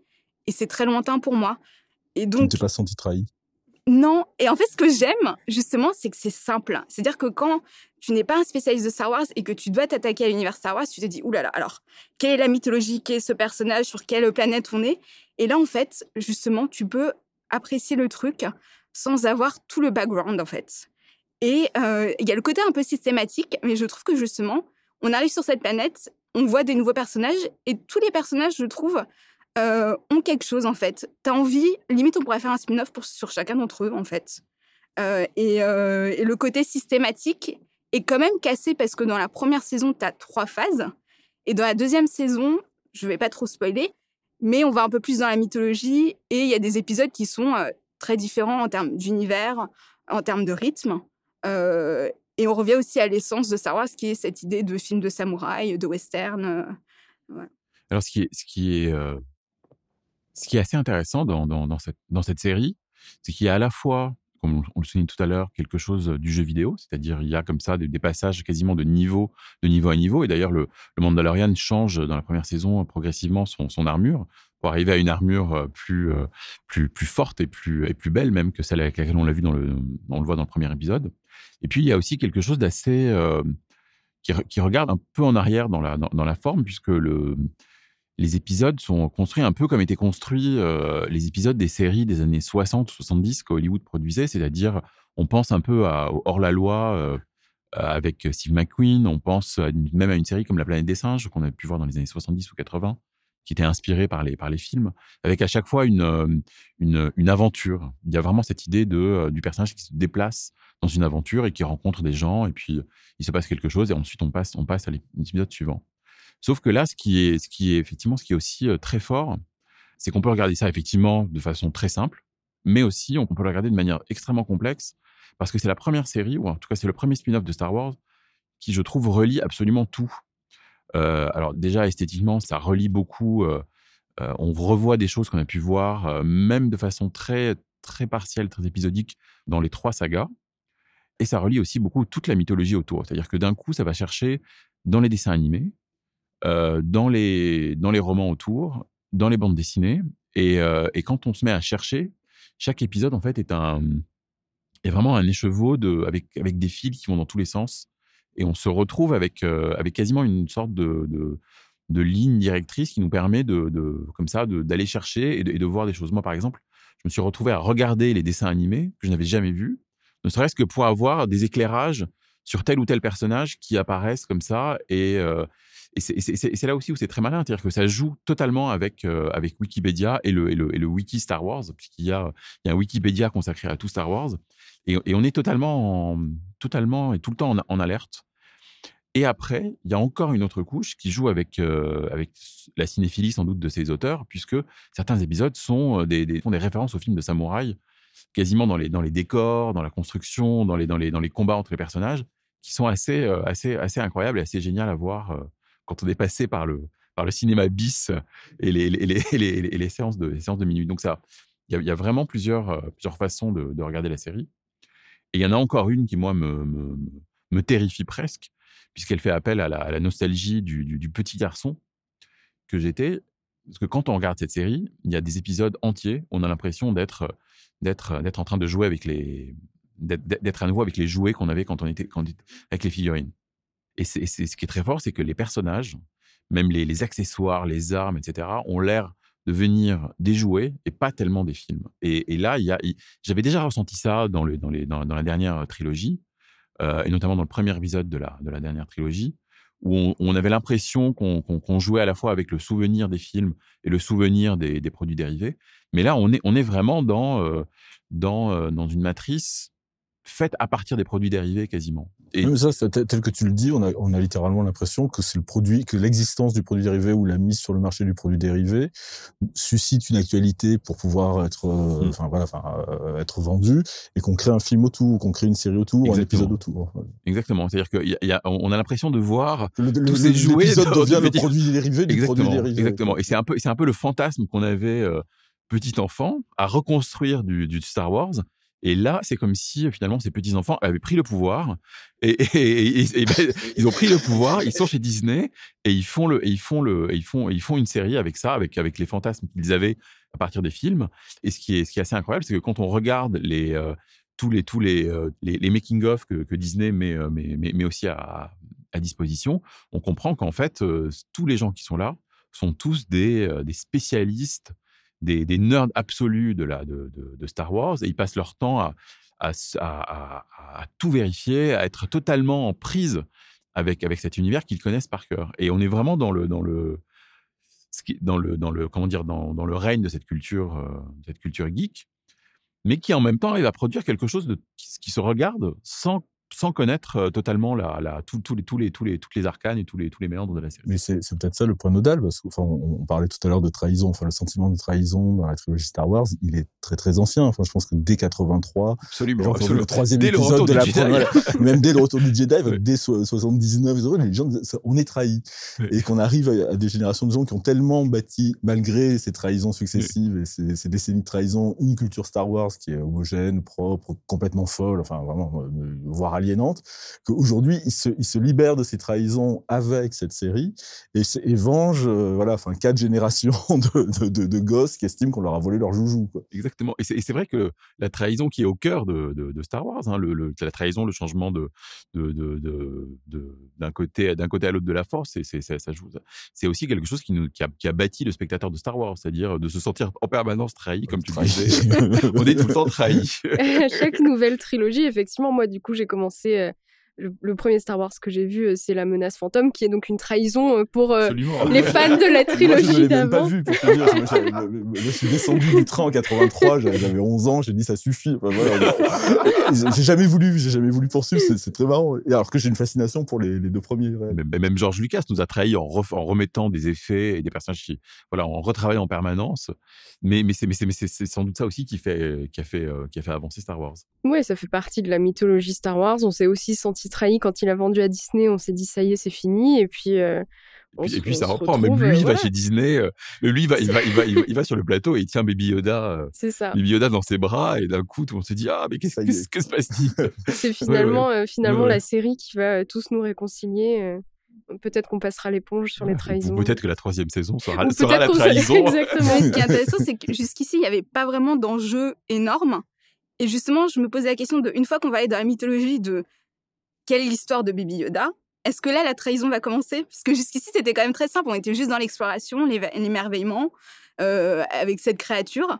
et c'est très lointain pour moi. Et donc, tu ne t'es pas senti trahi ? Non. Et en fait, ce que j'aime, justement, c'est que c'est simple. C'est-à-dire que quand tu n'es pas un spécialiste de Star Wars et que tu dois t'attaquer à l'univers Star Wars, tu te dis, oulala, alors, quelle est la mythologie, quel est ce personnage, sur quelle planète on est ? Et là, en fait, justement, tu peux apprécier le truc sans avoir tout le background, en fait. Et il euh, y a le côté un peu systématique, mais je trouve que, justement, on arrive sur cette planète, on voit des nouveaux personnages, et tous les personnages, je trouve... Euh, ont quelque chose, en fait. T'as envie, limite, on pourrait faire un spin-off pour, sur chacun d'entre eux, en fait. Euh, et, euh, et le côté systématique est quand même cassé parce que dans la première saison, t'as trois phases. Et dans la deuxième saison, je vais pas trop spoiler, mais on va un peu plus dans la mythologie et il y a des épisodes qui sont euh, très différents en termes d'univers, en termes de rythme. Euh, et on revient aussi à l'essence de Star Wars, qui est cette idée de film de samouraï, de western. Euh, voilà. Alors, ce qui est... Ce qui est euh... Ce qui est assez intéressant dans, dans, dans, cette, dans cette série, c'est qu'il y a à la fois, comme on le soulignait tout à l'heure, quelque chose du jeu vidéo, c'est-à-dire il y a comme ça des, des passages quasiment de niveau, de niveau à niveau. Et d'ailleurs, le, le Mandalorian change dans la première saison progressivement son, son armure pour arriver à une armure plus, plus, plus forte et plus, et plus belle même que celle avec laquelle on l'a vu dans le, on le voit dans le premier épisode. Et puis, il y a aussi quelque chose d'assez... Euh, qui, qui regarde un peu en arrière dans la, dans, dans la forme, puisque le... Les épisodes sont construits un peu comme étaient construits euh, les épisodes des séries des années soixante soixante-dix que Hollywood produisait, c'est-à-dire on pense un peu à Hors-la-loi euh, avec Steve McQueen, on pense à, même à une série comme La Planète des Singes qu'on a pu voir dans les années soixante-dix ou quatre-vingt, qui était inspirée par les, par les films, avec à chaque fois une, une, une aventure. Il y a vraiment cette idée de, du personnage qui se déplace dans une aventure et qui rencontre des gens, et puis il se passe quelque chose, et ensuite on passe, on passe à l'épisode suivant. Sauf que là, ce qui est, ce qui est effectivement, ce qui est aussi très fort, c'est qu'on peut regarder ça effectivement de façon très simple, mais aussi on peut le regarder de manière extrêmement complexe, parce que c'est la première série, ou en tout cas c'est le premier spin-off de Star Wars, qui je trouve relie absolument tout. Euh, alors déjà esthétiquement, ça relie beaucoup. Euh, euh, on revoit des choses qu'on a pu voir, euh, même de façon très très partielle, très épisodique, dans les trois sagas. Et ça relie aussi beaucoup toute la mythologie autour. C'est-à-dire que d'un coup, ça va chercher dans les dessins animés. Euh, dans les dans les romans autour, dans les bandes dessinées, et euh, et quand on se met à chercher, chaque épisode en fait est un est vraiment un écheveau de avec avec des fils qui vont dans tous les sens, et on se retrouve avec euh, avec quasiment une sorte de, de de ligne directrice qui nous permet de de comme ça de, d'aller chercher et de, et de voir des choses. Moi par exemple, je me suis retrouvé à regarder les dessins animés que je n'avais jamais vus, ne serait-ce que pour avoir des éclairages sur tel ou tel personnage qui apparaissent comme ça, et euh, Et c'est, et, c'est, et c'est là aussi où c'est très malin, c'est-à-dire que ça joue totalement avec, euh, avec Wikipédia et le, et, le, et le wiki Star Wars, puisqu'il y a, il y a un Wikipédia consacré à tout Star Wars, et, et on est totalement, en, totalement et tout le temps en, en alerte. Et après, il y a encore une autre couche qui joue avec, euh, avec la cinéphilie sans doute de ses auteurs, puisque certains épisodes sont des, des, font des références aux films de samouraï, quasiment dans les, dans les décors, dans la construction, dans les, dans, les, dans les combats entre les personnages, qui sont assez, euh, assez, assez incroyables et assez géniales à voir. Euh, quand on est passé par le, par le cinéma bis et les, les, les, les, les, les, séances, de, les séances de minuit. Donc, il y, y a vraiment plusieurs, plusieurs façons de, de regarder la série. Et il y en a encore une qui, moi, me, me, me terrifie presque. puisqu'elle fait appel à la, à la nostalgie du, du, du petit garçon que j'étais. Parce que quand on regarde cette série, il y a des épisodes entiers, on a l'impression d'être, d'être, d'être en train de jouer avec les, d'être, d'être à nouveau avec les jouets qu'on avait quand on était, quand on était avec les figurines. Et c'est, c'est, ce qui est très fort, c'est que les personnages, même les, les accessoires, les armes, et cetera, ont l'air de venir des jouets et pas tellement des films. Et, et là, il y a, il, j'avais déjà ressenti ça dans, le, dans, les, dans, dans la dernière trilogie, euh, et notamment dans le premier épisode de la, de la dernière trilogie, où on, on avait l'impression qu'on, qu'on, qu'on jouait à la fois avec le souvenir des films et le souvenir des, des produits dérivés. Mais là, on est, on est vraiment dans, euh, dans, euh, dans une matrice faite à partir des produits dérivés quasiment. Et même ça, tel, tel que tu le dis, on a, on a littéralement l'impression que c'est le produit, que l'existence du produit dérivé ou la mise sur le marché du produit dérivé suscite une actualité pour pouvoir être, euh, mmh. enfin voilà, enfin euh, être vendu, et qu'on crée un film autour, qu'on crée une série autour, Exactement. un épisode autour. Ouais. Exactement. C'est-à-dire que y a, y a, on a l'impression de voir le, tous le, ces jouets. L'épisode devient le produit dérivé du Exactement. produit dérivé. Exactement. Et c'est un peu, c'est un peu le fantasme qu'on avait euh, petit enfant à reconstruire du, du Star Wars. Et là, c'est comme si, finalement, ces petits-enfants avaient pris le pouvoir. Et, et, et, et, et ben, ils ont pris le pouvoir, ils sont chez Disney, et ils font, le, et ils font, le, et ils font, ils font une série avec ça, avec, avec les fantasmes qu'ils avaient à partir des films. Et ce qui est, ce qui est assez incroyable, c'est que quand on regarde les, euh, tous les, tous les, euh, les, les making-of que, que Disney met, euh, met, met, met aussi à, à disposition, on comprend qu'en fait, euh, tous les gens qui sont là sont tous des, euh, des spécialistes, Des, des nerds absolus de, la, de, de, de Star Wars, et ils passent leur temps à, à, à, à, à tout vérifier, à être totalement en prise avec, avec cet univers qu'ils connaissent par cœur. Et on est vraiment dans le, dans le, dans le, dans le, comment dire, dans, dans le règne de cette culture, euh, cette culture geek, mais qui en même temps arrive à produire quelque chose de, qui, qui se regarde sans sans connaître totalement la, la, tous les, tous les, tous les, toutes les arcanes et tous les, tous les méandres de la série. Mais c'est, c'est peut-être ça le point nodal, parce qu'enfin, on, on parlait tout à l'heure de trahison, enfin, le sentiment de trahison dans la trilogie Star Wars, il est très, très ancien. Enfin, je pense que dès quatre-vingt-trois, absolument, absolument. le troisième dès épisode le de la première, même dès le retour du Jedi, oui. dès soixante-dix-neuf, les gens, on est trahis. Oui. Et qu'on arrive à des générations de gens qui ont tellement bâti, malgré ces trahisons successives oui. et ces, ces décennies de trahison, une culture Star Wars qui est homogène, propre, complètement folle, enfin, vraiment, voire aliénante, qu'aujourd'hui, il se, il se libère de ses trahisons avec cette série et, et venge euh, voilà, enfin, quatre générations de, de, de, de gosses qui estiment qu'on leur a volé leur joujou. Quoi. Exactement. Et c'est, et c'est vrai que la trahison qui est au cœur de, de, de Star Wars, hein, le, le, la trahison, le changement de, de, de, de, de, d'un, côté, d'un côté à l'autre de la force, c'est, c'est, ça, ça joue. C'est aussi quelque chose qui, nous, qui, a, qui a bâti le spectateur de Star Wars, c'est-à-dire de se sentir en permanence trahi, comme tu le disais. On est tout le temps trahi. Chaque nouvelle trilogie, effectivement, moi, du coup, j'ai commencé euh, le, le premier Star Wars que j'ai vu, euh, c'est La Menace Fantôme, qui est donc une trahison euh, pour euh, les fans de la trilogie d'avant. Moi, je ne l'ai même pas vu, pour te dire. Moi, moi, moi, je suis descendu du train en quatre-vingt-trois, j'avais onze ans, j'ai dit ça suffit. Enfin, voilà, j'ai jamais voulu, j'ai jamais voulu poursuivre, c'est, c'est très marrant. Et alors que j'ai une fascination pour les, les deux premiers. Ouais. Même, même George Lucas nous a trahis en, ref, en remettant des effets et des personnages qui, voilà, en retravaillant en permanence. Mais, mais, c'est, mais, c'est, mais c'est, c'est sans doute ça aussi qui, fait, qui, a fait, euh, qui a fait avancer Star Wars. Oui, ça fait partie de la mythologie Star Wars. On s'est aussi senti trahi quand il a vendu à Disney. On s'est dit, ça y est, c'est fini. Et puis, euh, et puis, et puis ça reprend. Retrouve, Même lui, il ouais. va chez Disney. Euh, lui, il va, il, va, il, va, il, va, il va sur le plateau et il tient Baby Yoda, euh, c'est ça. Baby Yoda dans ses bras. Et d'un coup, tout le monde se dit, ah, mais qu'est-ce que, que se passe-t-il? C'est finalement, ouais, ouais. Euh, finalement ouais, ouais. la série qui va tous nous réconcilier. Euh... Peut-être qu'on passera l'éponge sur ouais, les trahisons. Ou peut-être que la troisième saison sera, ou sera la trahison. Exactement. Ce qui est intéressant, c'est que jusqu'ici, il n'y avait pas vraiment d'enjeu énorme. Et justement, je me posais la question de, une fois qu'on va aller dans la mythologie de quelle est l'histoire de Baby Yoda, est-ce que là, la trahison va commencer? Parce que jusqu'ici, c'était quand même très simple. On était juste dans l'exploration, l'émerveillement euh, avec cette créature.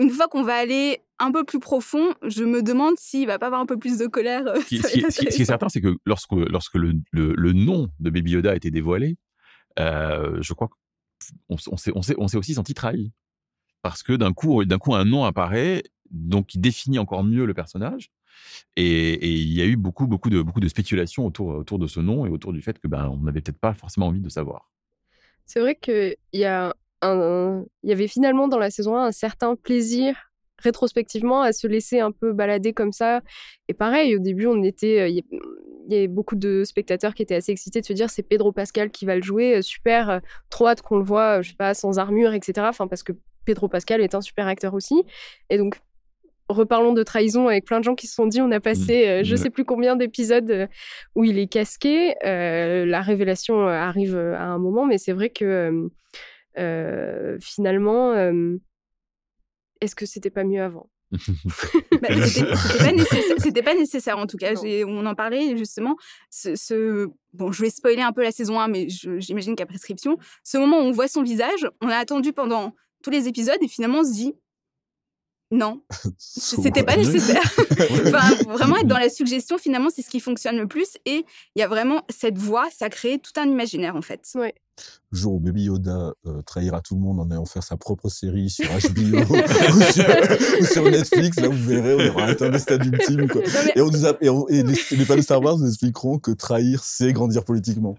Une fois qu'on va aller un peu plus profond, je me demande s'il ne va pas avoir un peu plus de colère. Euh, ce, qui, ce, qui, ce qui est certain, c'est que lorsque, lorsque le, le, le nom de Baby Yoda a été dévoilé, euh, je crois qu'on on s'est, on s'est, on s'est aussi senti trahi. Parce que d'un coup, d'un coup, un nom apparaît, donc qui définit encore mieux le personnage. Et il y a eu beaucoup, beaucoup, de, beaucoup de spéculations autour, autour de ce nom et autour du fait qu'on ben, n'avait peut-être pas forcément envie de savoir. C'est vrai qu'il y a... Il y avait finalement dans la saison un un certain plaisir rétrospectivement à se laisser un peu balader comme ça, et pareil au début on était, il y avait beaucoup de spectateurs qui étaient assez excités de se dire c'est Pedro Pascal qui va le jouer, super, trop hâte qu'on le voit, je sais pas, sans armure, etc. Enfin, parce que Pedro Pascal est un super acteur aussi, et donc Reparlons de trahison avec plein de gens qui se sont dit on a passé euh, je sais plus combien d'épisodes où il est casqué. Euh, la révélation arrive à un moment, mais c'est vrai que euh, euh, finalement, euh, est-ce que c'était pas mieux avant? bah, c'était, c'était, pas nécessaire, c'était pas nécessaire en tout cas. J'ai, on en parlait justement. Ce, ce, bon, je vais spoiler un peu la saison un, mais je, j'imagine qu'à prescription, ce moment où on voit son visage, on l'a attendu pendant tous les épisodes et finalement on se dit non, c'était pas nécessaire. Enfin, vraiment être dans la suggestion, finalement, c'est ce qui fonctionne le plus. Et il y a vraiment cette voix, ça crée tout un imaginaire en fait. Ouais. Le jour où Baby Yoda euh, trahira tout le monde en ayant fait sa propre série sur H B O ou, sur, ou sur Netflix, là vous verrez, on aura atteint le stade ultime. Quoi. Mais... Et, on nous a, et, on, et les, les fans de Star Wars nous expliqueront que trahir, c'est grandir politiquement.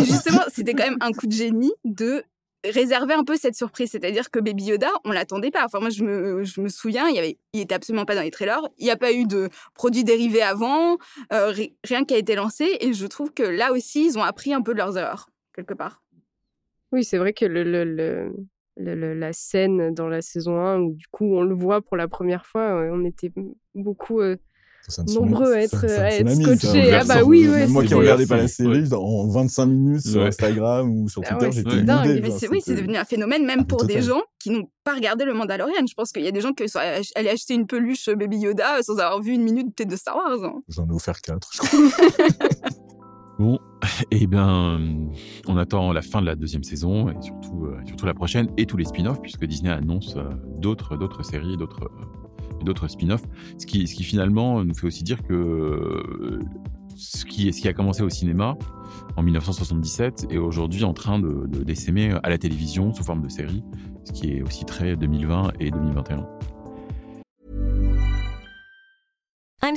Et justement, c'était quand même un coup de génie de réserver un peu cette surprise, c'est-à-dire que Baby Yoda, on l'attendait pas. Enfin moi je me je me souviens, il y avait il était absolument pas dans les trailers, il y a pas eu de produits dérivés avant, euh, rien qui a été lancé et je trouve que là aussi ils ont appris un peu de leurs erreurs quelque part. Oui, c'est vrai que le le le, le, le la scène dans la saison un où du coup on le voit pour la première fois, on était beaucoup euh, nombreux à être, être scotchés. Ah bah oui, ouais, moi qui regardais pas la série, ouais. En vingt-cinq minutes sur Instagram ou sur Twitter, ah ouais, j'étais ouais. dingue. Mais genre, c'est, oui, c'est devenu un phénomène même ah, pour des gens qui n'ont pas regardé le Mandalorian. Je pense qu'il y a des gens qui sont allés acheter une peluche Baby Yoda sans avoir vu une minute peut-être de Star Wars. Hein. J'en ai offert quatre, je crois. Bon, eh bien, on attend la fin de la deuxième saison et surtout, euh, surtout la prochaine et tous les spin-offs puisque Disney annonce euh, d'autres, d'autres séries, d'autres... Euh, d'autres spin-offs, ce qui, ce qui finalement nous fait aussi dire que ce qui, ce qui a commencé au cinéma en dix-neuf cent soixante-dix-sept est aujourd'hui en train de, de d'essaimer à la télévision sous forme de série, ce qui est aussi très deux mille vingt et deux mille vingt et un. I'm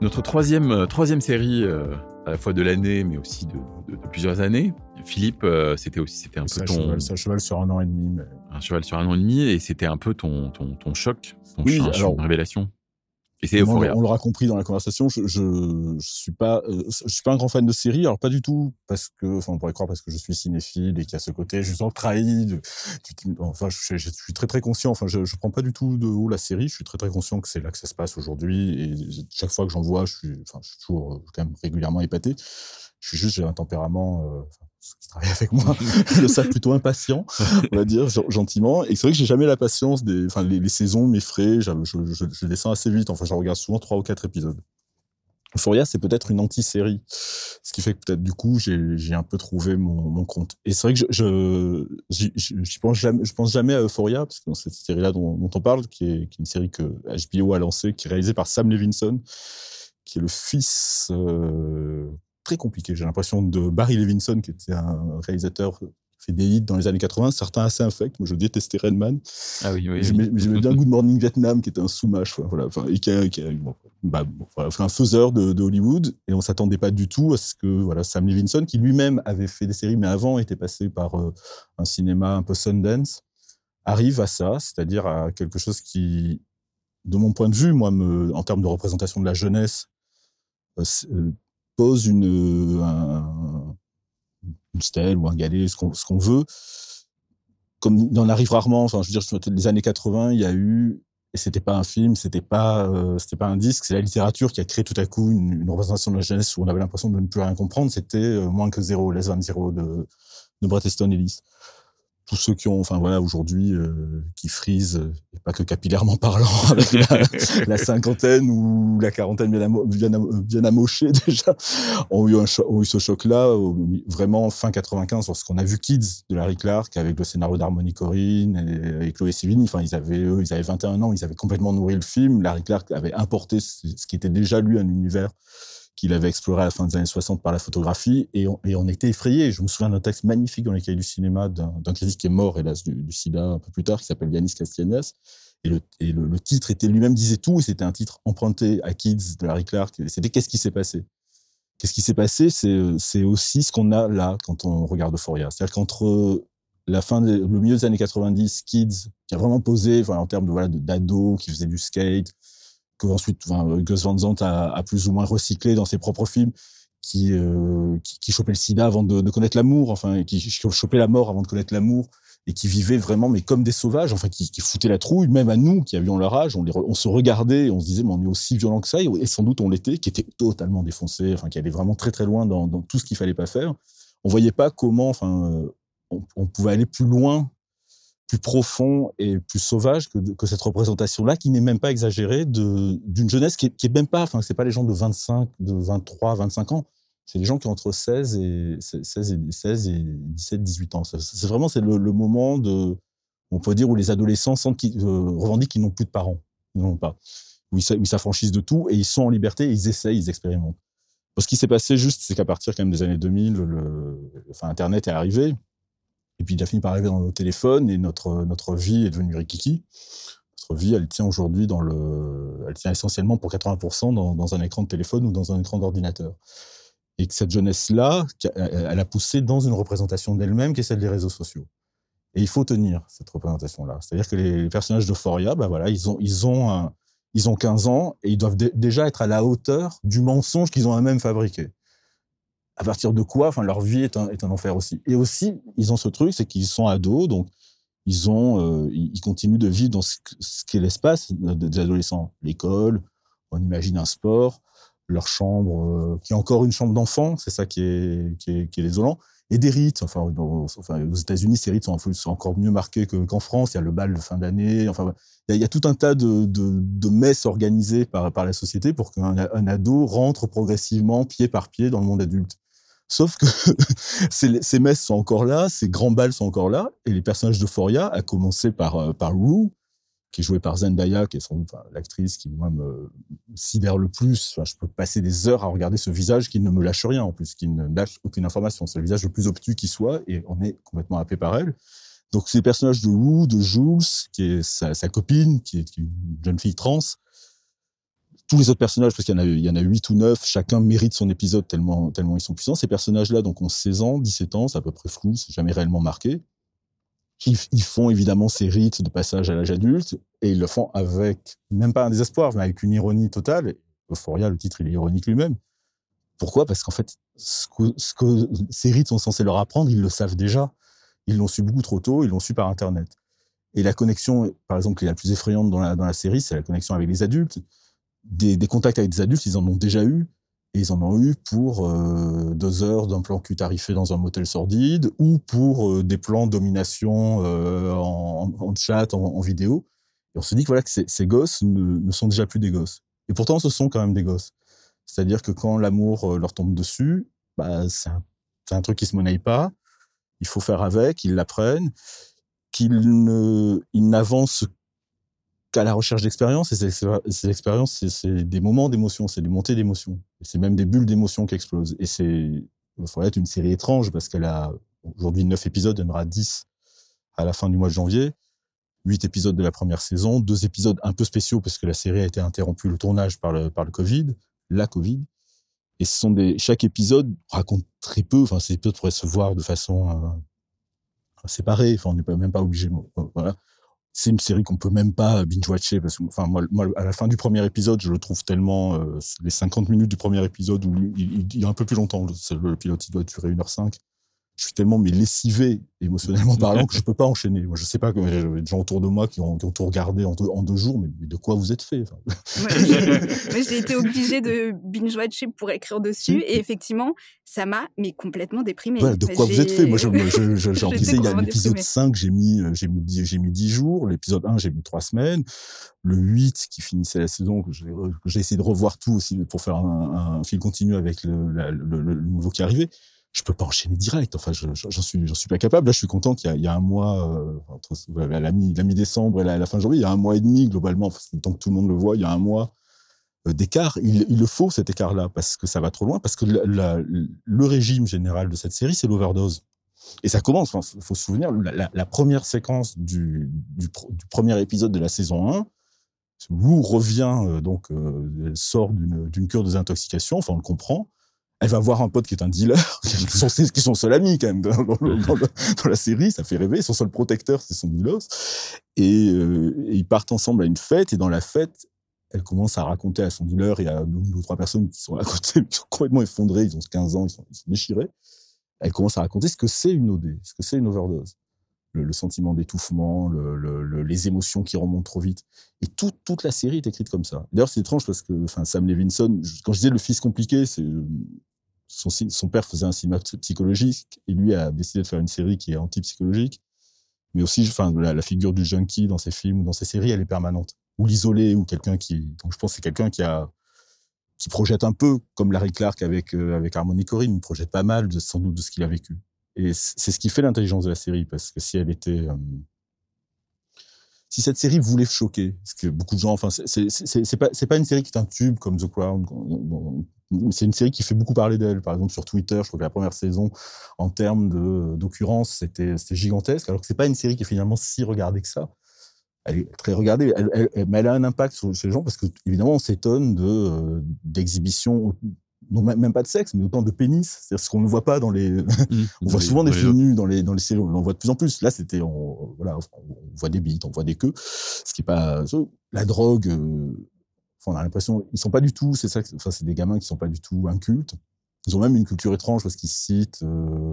Notre troisième, euh, troisième série, euh, à la fois de l'année, mais aussi de, de, de plusieurs années. Philippe, euh, c'était aussi c'était un c'est peu ton... Cheval, c'est un cheval sur un an et demi. Mais... Un cheval sur un an et demi, et c'était un peu ton, ton, ton choc, ton oui, choc, alors... révélation. Et c'est Euphoria. On, on l'aura compris dans la conversation, je, je, je suis pas, euh, je suis pas un grand fan de séries, alors pas du tout, parce que, enfin, on pourrait croire parce que je suis cinéphile et qu'il y a ce côté, je sens trahi, de, de, enfin, je, je suis très très conscient, enfin, je, je prends pas du tout de haut la série, je suis très très conscient que c'est là que ça se passe aujourd'hui, et chaque fois que j'en vois, je suis, enfin, je suis toujours quand même régulièrement épaté. Je suis juste, j'ai un tempérament, euh, enfin, ceux qui travaillent avec moi le savent, plutôt impatient, on va dire, gentiment. Et c'est vrai que j'ai jamais la patience des, enfin, les, les saisons m'effraient, je, je, je, je descends assez vite, enfin, j'en regarde souvent trois ou quatre épisodes. Euphoria, c'est peut-être une anti-série. Ce qui fait que peut-être, du coup, j'ai, j'ai un peu trouvé mon, mon compte. Et c'est vrai que je, je, j'y, j'y pense jamais, je pense jamais à Euphoria, parce que dans cette série-là dont, dont on parle, qui est, qui est une série que H B O a lancée, qui est réalisée par Sam Levinson, qui est le fils, euh, très compliqué, j'ai l'impression, de Barry Levinson, qui était un réalisateur qui fait des hits dans les années quatre-vingts, certains assez infects. Moi, je détestais Rain Man. Ah oui, oui. J'aimais, oui. j'aimais bien Good Morning Vietnam, qui était un sous-mâche, voilà, enfin, et qui est bon, bah, bon, voilà, un faiseur de, de Hollywood, et on s'attendait pas du tout à ce que voilà, Sam Levinson, qui lui-même avait fait des séries, mais avant était passé par euh, un cinéma un peu Sundance, arrive à ça, c'est-à-dire à quelque chose qui, de mon point de vue, moi, me, en termes de représentation de la jeunesse, euh, euh, pose une, un, une stèle ou un galet, ce qu'on, ce qu'on veut. Comme il en arrive rarement, enfin, je veux dire, les années quatre-vingts, il y a eu, et c'était pas un film, c'était pas, euh, c'était pas un disque, c'est la littérature qui a créé tout à coup une, une représentation de la jeunesse où on avait l'impression de ne plus rien comprendre, c'était euh, moins que zéro, Less Than Zero de, de Bret Easton Ellis. Tous ceux qui ont, enfin voilà, aujourd'hui, euh, qui frisent, et pas que capillairement parlant, avec la, la cinquantaine ou la quarantaine bien, amo- bien, am- bien amochée déjà, ont eu, un cho- ont eu ce choc-là, vraiment fin quatre-vingt-quinze, lorsqu'on a vu Kids de Larry Clark, avec le scénario d'Harmony Korine et, et Chloé Sevigny, enfin ils avaient, eux, ils avaient vingt et un ans, ils avaient complètement nourri le film, Larry Clark avait importé ce, ce qui était déjà lui un univers qu'il avait exploré à la fin des années soixante par la photographie, et on, et on était effrayés. Je me souviens d'un texte magnifique dans les Cahiers du cinéma d'un, d'un critique qui est mort, hélas, du, du sida un peu plus tard, qui s'appelle Yanis Castellanos. Et, le, et le, le titre était, lui-même disait tout, et c'était un titre emprunté à Kids de Larry Clark. Et c'était « Qu'est-ce qui s'est passé ?» Qu'est-ce qui s'est passé, c'est, c'est aussi ce qu'on a là quand on regarde Euphoria. C'est-à-dire qu'entre la fin de, le milieu des années quatre-vingt-dix, Kids, qui a vraiment posé enfin, en termes de, voilà, de, d'ados, qui faisait du skate, que ensuite enfin, Gus Van Sant a, a plus ou moins recyclé dans ses propres films, qui, euh, qui, qui chopait le sida avant de, de connaître l'amour, enfin, qui chopait la mort avant de connaître l'amour, et qui vivaient vraiment mais comme des sauvages, enfin qui, qui foutaient la trouille, même à nous qui avions leur âge, on, les re, on se regardait et on se disait mais on est aussi violent que ça, et sans doute on l'était, qui étaient totalement défoncés, enfin qui allaient vraiment très très loin dans, dans tout ce qu'il fallait pas faire. On voyait pas comment, enfin on, on pouvait aller plus loin, plus profond et plus sauvage que, que cette représentation-là, qui n'est même pas exagérée, de, d'une jeunesse qui est, qui est même pas, enfin c'est pas les gens de vingt-cinq, de vingt-trois, vingt-cinq ans. C'est les gens qui ont entre seize et, seize et, seize et dix-sept, dix-huit ans. C'est vraiment c'est le, le moment de, on peut dire, où les adolescents sentent qu'ils, euh, revendiquent qu'ils n'ont plus de parents. Ils n'en ont pas. Où ils s'affranchissent de tout et ils sont en liberté et ils essayent, ils expérimentent. Ce qui s'est passé juste, c'est qu'à partir quand même des années deux mille, le, enfin, Internet est arrivé. Et puis il a fini par arriver dans nos téléphones et notre, notre vie est devenue rikiki. Notre vie, elle tient aujourd'hui dans le, elle tient essentiellement pour quatre-vingts pour cent dans, dans un écran de téléphone ou dans un écran d'ordinateur. Et que cette jeunesse-là, elle a poussé dans une représentation d'elle-même qui est celle des réseaux sociaux. Et il faut tenir cette représentation-là. C'est-à-dire que les personnages d'Euphoria, ben voilà, ils ont, ils ont, un, ils ont quinze ans et ils doivent d- déjà être à la hauteur du mensonge qu'ils ont eux-mêmes fabriqué. À partir de quoi, enfin, leur vie est un, est un enfer aussi. Et aussi, ils ont ce truc, c'est qu'ils sont ados, donc ils ont, euh, ils continuent de vivre dans ce, ce qu'est l'espace des adolescents. L'école, on imagine un sport, leur chambre, euh, qui est encore une chambre d'enfant, c'est ça qui est, qui est, qui est désolant, et des rites. Enfin, dans, enfin, aux États-Unis, ces rites sont, sont encore mieux marqués que, qu'en France. Il y a le bal de fin d'année. Enfin, il y a, il y a tout un tas de, de, de messes organisées par, par la société pour qu'un un ado rentre progressivement, pied par pied, dans le monde adulte. Sauf que ces, ces messes sont encore là, ces grands bals sont encore là, et les personnages d'Euphoria, à commencer par, par Rue, qui est jouée par Zendaya, qui est sans doute enfin, l'actrice qui, moi, me sidère le plus. Enfin, je peux passer des heures à regarder ce visage qui ne me lâche rien, en plus, qui ne lâche aucune information. C'est le visage le plus obtus qui soit, et on est complètement happé par elle. Donc, ces personnages de Rue, de Jules, qui est sa, sa copine, qui est une jeune fille trans. Tous les autres personnages, parce qu'il y en a, il y en a huit ou neuf, chacun mérite son épisode tellement, tellement ils sont puissants. Ces personnages-là, donc, ont seize ans, dix-sept ans, c'est à peu près flou, c'est jamais réellement marqué. Ils font évidemment ces rites de passage à l'âge adulte et ils le font avec, même pas un désespoir, mais avec une ironie totale. Euphoria, le titre, il est ironique lui-même. Pourquoi ? Parce qu'en fait, ce que, ce que ces rites sont censés leur apprendre, ils le savent déjà. Ils l'ont su beaucoup trop tôt, ils l'ont su par Internet. Et la connexion, par exemple, qui est la plus effrayante dans la, dans la série, c'est la connexion avec les adultes. Des, des contacts avec des adultes, ils en ont déjà eu. Et ils en ont eu pour euh, deux heures d'un plan cul tarifé dans un motel sordide ou pour euh, des plans domination euh, en, en chat, en, en vidéo. Et on se dit que, voilà, que ces, ces gosses ne, ne sont déjà plus des gosses. Et pourtant, ce sont quand même des gosses. C'est-à-dire que quand l'amour leur tombe dessus, bah, c'est, un, c'est un truc qui ne se monnaie pas. Il faut faire avec, ils l'apprennent, qu'ils ne, ils n'avancent qu'à la recherche d'expériences, et ces expériences, c'est, c'est des moments d'émotion, c'est des montées d'émotion. C'est même des bulles d'émotion qui explosent. Et c'est, il faudrait être une série étrange, parce qu'elle a aujourd'hui neuf épisodes, elle en aura dix à la fin du mois de janvier, huit épisodes de la première saison, deux épisodes un peu spéciaux, parce que la série a été interrompue, le tournage par le, par le Covid, la Covid. Et ce sont des, chaque épisode raconte très peu, enfin, ces épisodes pourraient se voir de façon euh, séparée, enfin, on n'est même pas obligé, voilà. C'est une série qu'on peut même pas binge-watcher parce que, enfin, moi, moi, à la fin du premier épisode, je le trouve tellement euh, les cinquante minutes du premier épisode où il, il, il y a un peu plus longtemps. Le, le pilote, il doit durer une heure cinq. Je suis tellement mais lessivé émotionnellement parlant que je peux pas enchaîner. Moi, je sais pas, j'ai des gens autour de moi qui ont, qui ont tout regardé en deux, en deux jours, mais, mais de quoi vous êtes fait enfin. Ouais, mais j'ai été obligée de binge-watcher pour écrire dessus, et effectivement, ça m'a mais complètement déprimée. Ouais, de quoi j'ai... vous êtes fait. Moi, je, je, je, j'en disais, il y a l'épisode déprimée. cinq, j'ai mis, j'ai mis, j'ai mis dix jours. L'épisode un, j'ai mis trois semaines. Le huit, qui finissait la saison, que j'ai, j'ai essayé de revoir tout aussi pour faire un, un fil continu avec le, la, le, le nouveau qui arrivait. Je peux pas enchaîner direct. Enfin, je, je, j'en suis, j'en suis pas capable. Là, je suis content qu'il y a, il y a un mois, euh, entre la mi, la mi-décembre et la, la fin janvier, il y a un mois et demi globalement, parce que tant que tout le monde le voit, il y a un mois d'écart. Il, il le faut, cet écart-là, parce que ça va trop loin, parce que la, la, le régime général de cette série, c'est l'overdose. Et ça commence, il enfin, faut se souvenir, la, la première séquence du, du, du premier épisode de la saison un, Rue revient, euh, donc, euh, elle sort d'une, d'une cure de désintoxication, enfin, on le comprend. Elle va voir un pote qui est un dealer, qui est son, qui est son seul ami, quand même, dans, dans, dans, dans la série, ça fait rêver. Son seul protecteur, c'est son dealer. Et, euh, et ils partent ensemble à une fête, et dans la fête, elle commence à raconter à son dealer et à deux ou trois personnes qui sont à côté, qui sont complètement effondrées, ils ont quinze ans, ils sont, ils sont déchirés. Elle commence à raconter ce que c'est une O D, ce que c'est une overdose. Le, le sentiment d'étouffement, le, le, le, les émotions qui remontent trop vite. Et tout, toute la série est écrite comme ça. D'ailleurs, c'est étrange parce que Sam Levinson, je, quand je disais le fils compliqué, c'est, son, son père faisait un cinéma psychologique et lui a décidé de faire une série qui est anti-psychologique. Mais aussi, la, la figure du junkie dans ses films ou dans ses séries, elle est permanente. Ou l'isolé, ou quelqu'un qui... Donc, je pense que c'est quelqu'un qui a... qui projette un peu, comme Larry Clark avec, euh, avec Harmony Korine, il projette pas mal, de, sans doute, de ce qu'il a vécu. Et c'est ce qui fait l'intelligence de la série, parce que si elle était... Euh, si cette série voulait choquer, parce que beaucoup de gens... Enfin, c'est, c'est, c'est, c'est, pas, c'est pas une série qui est un tube, comme The Crown. C'est une série qui fait beaucoup parler d'elle. Par exemple, sur Twitter, je crois que la première saison, en termes de, d'occurrence, c'était, c'était gigantesque, alors que c'est pas une série qui est finalement si regardée que ça. Elle est très regardée, elle, elle, elle, mais elle a un impact sur, sur les gens parce que évidemment on s'étonne de euh, d'exhibitions, non même pas de sexe, mais autant de pénis, c'est ce qu'on ne voit pas dans les. Mmh, on voit souvent les, des filles nues dans les dans les séries, on en voit de plus en plus. Là c'était, on, voilà, on voit des bites, on voit des queues, ce qui est pas la drogue. Euh, on a l'impression ils sont pas du tout, c'est ça, enfin c'est des gamins qui sont pas du tout incultes. Ils ont même une culture étrange parce qu'ils citent euh,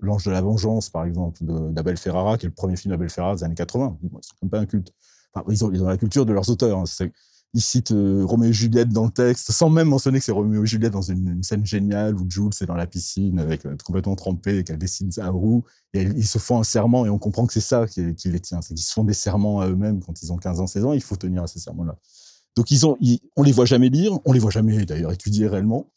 L'Ange de la Vengeance, par exemple, de, d'Abel Ferrara, qui est le premier film d'Abel Ferrara des années quatre-vingts. Ils ne sont même pas incultes. Enfin, ils, ont, ils ont la culture de leurs auteurs. Hein. Ils citent euh, Roméo et Juliette dans le texte, sans même mentionner que c'est Roméo et Juliette dans une, une scène géniale où Jules est dans la piscine, avec, complètement trempée, et qu'elle dessine à Rue. Et ils se font un serment et on comprend que c'est ça qui, qui les tient. C'est qu'ils se font des serments à eux-mêmes quand ils ont quinze ans, seize ans. Il faut tenir à ces serments-là. Donc, ils ont, ils, on ne les voit jamais lire, on ne les voit jamais d'ailleurs étudier réellement.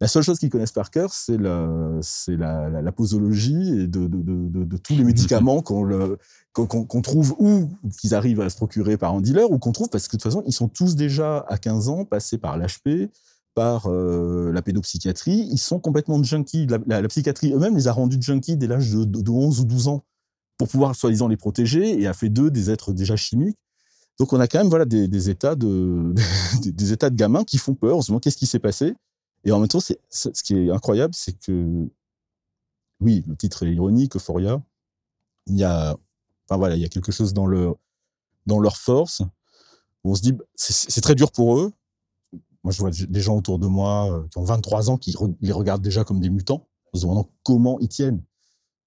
La seule chose qu'ils connaissent par cœur, c'est la, c'est la, la, la posologie et de, de, de, de, de tous les médicaments qu'on, le, qu'on, qu'on trouve ou qu'ils arrivent à se procurer par un dealer ou qu'on trouve parce que de toute façon, ils sont tous déjà à quinze ans passés par l'H P, par euh, la pédopsychiatrie. Ils sont complètement junkies. La, la, la psychiatrie eux-mêmes les a rendus junkies dès l'âge de, de onze ou douze ans pour pouvoir, soi-disant, les protéger et a fait d'eux des êtres déjà chimiques. Donc, on a quand même voilà, des, des, états de, des, des états de gamins qui font peur. On se demande qu'est-ce qui s'est passé. Et en même temps, c'est, c'est, ce qui est incroyable, c'est que, oui, le titre est ironique, Euphoria, il y a, enfin voilà, il y a quelque chose dans, le, dans leur force, où on se dit, c'est, c'est très dur pour eux. Moi, je vois des gens autour de moi qui ont vingt-trois ans, qui re, les regardent déjà comme des mutants, en se demandant comment ils tiennent.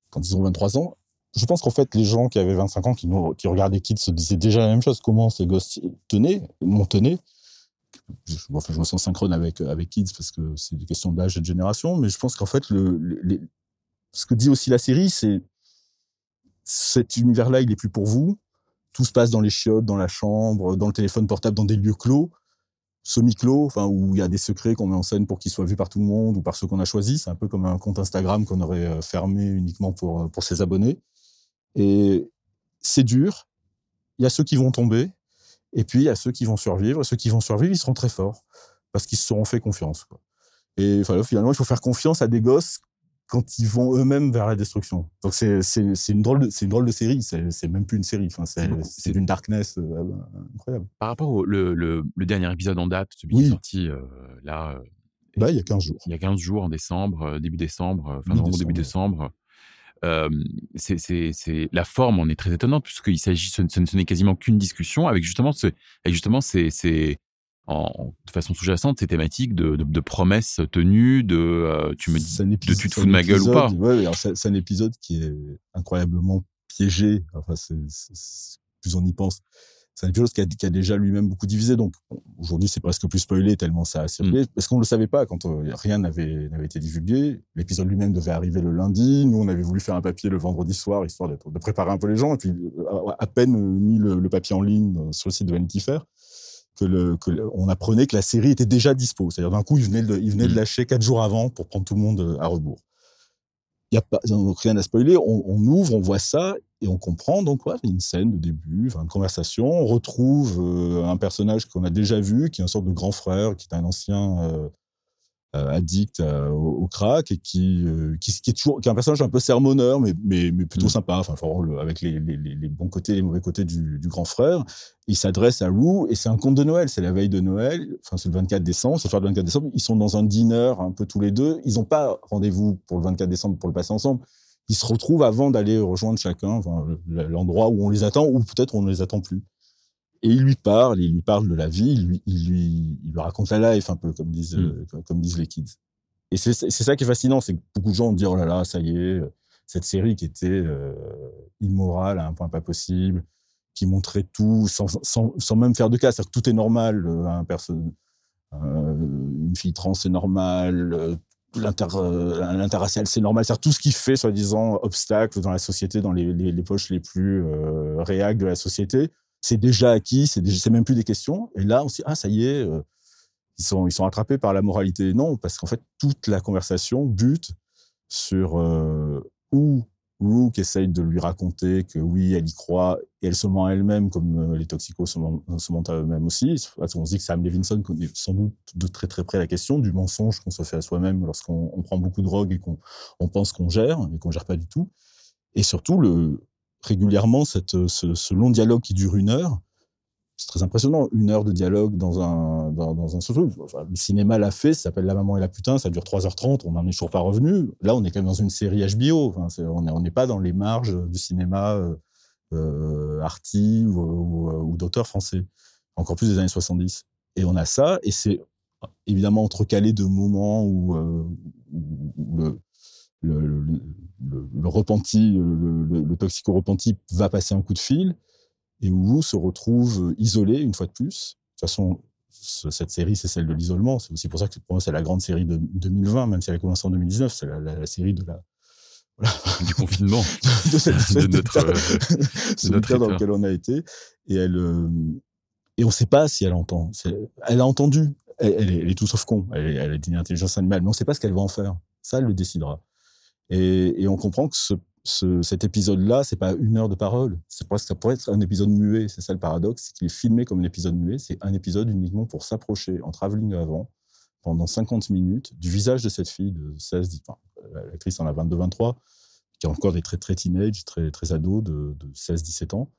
Quand ils ont vingt-trois ans, je pense qu'en fait, les gens qui avaient vingt-cinq ans, qui, nous, qui regardaient Kids, se disaient déjà la même chose, comment ces gosses tenaient, m'ont tenaient. Je, enfin, je me sens synchrone avec, avec Kids parce que c'est des questions d'âge et de génération, mais je pense qu'en fait, le, le, les, ce que dit aussi la série, c'est cet univers-là, il n'est plus pour vous. Tout se passe dans les chiottes, dans la chambre, dans le téléphone portable, dans des lieux clos, semi-clos, enfin, où il y a des secrets qu'on met en scène pour qu'ils soient vus par tout le monde ou par ceux qu'on a choisis. C'est un peu comme un compte Instagram qu'on aurait fermé uniquement pour, pour ses abonnés. Et c'est dur. Il y a ceux qui vont tomber. Et puis, il y a ceux qui vont survivre. Et ceux qui vont survivre, ils seront très forts parce qu'ils se seront fait confiance. Quoi. Et enfin, finalement, il faut faire confiance à des gosses quand ils vont eux-mêmes vers la destruction. Donc, c'est, c'est, c'est, une, drôle de, c'est une drôle de série. C'est, c'est même plus une série. Enfin, c'est, c'est, c'est d'une darkness euh, incroyable. Par rapport au le, le, le dernier épisode en date, celui oui. qui est sorti euh, là... Euh, bah, il y a quinze jours. Il y a quinze jours, en décembre, début décembre, fin novembre, début décembre... Euh, c'est, c'est, c'est... La forme en est très étonnante puisqu'il s'agit, ce, ce, ce n'est quasiment qu'une discussion avec justement, ce, avec justement ces, ces, en, de façon sous-jacente ces thématiques de, de, de promesses tenues, de euh, tu me dis, de, tu te fous de ma gueule ou pas. Ouais, alors c'est, c'est un épisode qui est incroyablement piégé. Enfin, c'est, c'est, c'est, plus on y pense. C'est un épisode qui a, qui a déjà lui-même beaucoup divisé. Donc aujourd'hui, c'est presque plus spoilé tellement ça a circulé. Mmh. Parce qu'on ne le savait pas quand euh, rien n'avait, n'avait été divulgué. L'épisode lui-même devait arriver le lundi. Nous, on avait voulu faire un papier le vendredi soir, histoire de, de préparer un peu les gens. Et puis, à, à peine mis le, le papier en ligne sur le site de Vanity Fair, que le, que le, on apprenait que la série était déjà dispo. C'est-à-dire, d'un coup, il venait de, il venait mmh. de lâcher quatre jours avant pour prendre tout le monde à rebours. Il y a pas, rien à spoiler, on, on ouvre, on voit ça et on comprend donc ouais, une scène de début, une conversation, on retrouve euh, un personnage qu'on a déjà vu, qui est une sorte de grand frère, qui est un ancien euh, addict euh, au, au crack et qui, euh, qui, qui, est toujours, qui est un personnage un peu sermonneur, mais, mais, mais plutôt mmh. sympa, enfin, avec les, les, les bons côtés et les mauvais côtés du, du grand frère. Il s'adresse à Rue et c'est un conte de Noël, c'est la veille de Noël, enfin c'est le vingt-quatre décembre, ce soir le vingt-quatre décembre, ils sont dans un dîner un peu tous les deux, ils n'ont pas rendez-vous pour le vingt-quatre décembre pour le passer ensemble, ils se retrouvent avant d'aller rejoindre chacun enfin, l'endroit où on les attend ou peut-être on ne les attend plus. Et il lui parle, il lui parle de la vie, il lui, il lui, il lui raconte la life un peu, comme disent, mm. comme, comme disent les kids. Et c'est, c'est ça qui est fascinant, c'est que beaucoup de gens disent « Oh là là, ça y est, cette série qui était euh, immorale à un point pas possible, qui montrait tout sans, sans, sans même faire de cas, c'est-à-dire que tout est normal, hein, personne, euh, une fille trans c'est normal, l'inter, euh, l'interracial c'est normal, c'est-à-dire tout ce qui fait, soi-disant, obstacle dans la société, dans les, les, les poches les plus euh, réac de la société ». C'est déjà acquis, c'est, déjà, c'est même plus des questions. Et là, on se dit, ah, ça y est, euh, ils, sont, ils sont attrapés par la moralité. Non, parce qu'en fait, toute la conversation bute sur euh, où Rue essaye de lui raconter que oui, elle y croit, et elle se ment à elle-même, comme euh, les toxicos se, ment, se mentent à eux-mêmes aussi. On se dit que Sam Levinson connaît sans doute de très très près la question du mensonge qu'on se fait à soi-même lorsqu'on on prend beaucoup de drogue et qu'on on pense qu'on gère, et qu'on ne gère pas du tout. Et surtout, le... régulièrement cette, ce, ce long dialogue qui dure une heure, c'est très impressionnant, une heure de dialogue dans un, dans, dans un seul truc. Enfin, le cinéma l'a fait, ça s'appelle La Maman et la Putain, ça dure trois heures trente, on n'en est toujours pas revenu. Là, on est quand même dans une série H B O, enfin, c'est, on n'est on n'est pas dans les marges du cinéma euh, euh, arty ou, ou, ou d'auteurs français, encore plus des années soixante-dix. Et on a ça, et c'est évidemment entrecalé de moments où, euh, où, où le... Le, le, le, le repenti, le, le, le toxico repenti va passer un coup de fil et Rue se retrouve isolé une fois de plus. De toute façon, ce, cette série, c'est celle de l'isolement. C'est aussi pour ça que pour moi, c'est la grande série de deux mille vingt, même si elle a commencé en deux mille dix-neuf. C'est la, la, la série de la, voilà, du confinement, de, cette, de notre, euh, de notre état dans lequel on a été. Et, elle, euh, et on ne sait pas si elle entend. C'est, elle a entendu. Elle, elle, est, elle est tout sauf con. Elle, elle a une intelligence animale, mais on ne sait pas ce qu'elle va en faire. Ça, elle le décidera. Et, et on comprend que ce, ce, cet épisode-là, c'est pas une heure de parole. C'est presque, ça pourrait être un épisode muet. C'est ça le paradoxe, c'est qu'il est filmé comme un épisode muet. C'est un épisode uniquement pour s'approcher en travelling avant, pendant cinquante minutes, du visage de cette fille de seize dix-huit. Enfin, l'actrice en a vingt-deux vingt-trois, qui a encore des traits très teenage, très, très ado, de, de seize dix-sept ans,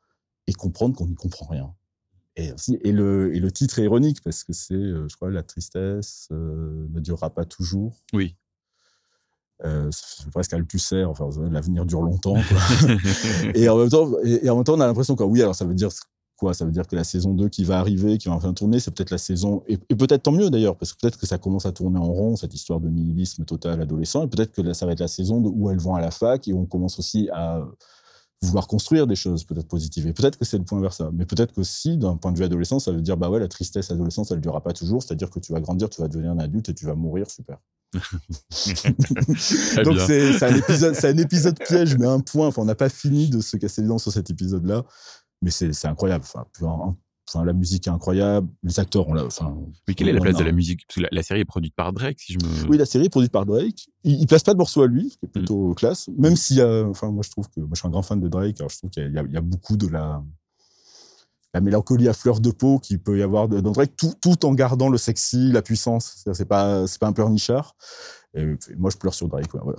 et comprendre qu'on n'y comprend rien. Et, aussi, et, le, et le titre est ironique, parce que c'est, je crois, la tristesse euh, ne durera pas toujours. Oui. Euh, c'est presque Althusser, enfin, l'avenir dure longtemps. Quoi. et, en même temps, et, et en même temps, on a l'impression que oui, alors ça veut dire quoi ? Ça veut dire que la saison deux qui va arriver, qui va enfin tourner, c'est peut-être la saison. Et, et peut-être tant mieux d'ailleurs, parce que peut-être que ça commence à tourner en rond, cette histoire de nihilisme total adolescent, et peut-être que là, ça va être la saison où elles vont à la fac et où on commence aussi à vouloir construire des choses peut-être positives. Et peut-être que c'est le point vers ça. Mais peut-être qu'aussi, d'un point de vue adolescent, ça veut dire bah ouais, la tristesse adolescente, elle ne durera pas toujours, c'est-à-dire que tu vas grandir, tu vas devenir un adulte et tu vas mourir, super. Donc c'est, c'est, un épisode, c'est un épisode piège, mais un point. Enfin, on n'a pas fini de se casser les dents sur cet épisode-là, mais c'est, c'est incroyable. Enfin, enfin, la musique est incroyable, les acteurs. On l'a, enfin, mais quelle est la place a... de la musique ? Parce que la, la série est produite par Drake, si je me. Oui, la série est produite par Drake. Il ne place pas de morceaux à lui, ce qui est plutôt mm. classe. Même si, euh, enfin, moi je trouve que moi je suis un grand fan de Drake. Alors je trouve qu'il y a, il y a beaucoup de la. La mélancolie à fleur de peau qu'il peut y avoir dans Drake, tout, tout en gardant le sexy, la puissance. C'est pas, c'est pas un pleurnichard. Et moi, je pleure sur Drake. Ouais, voilà.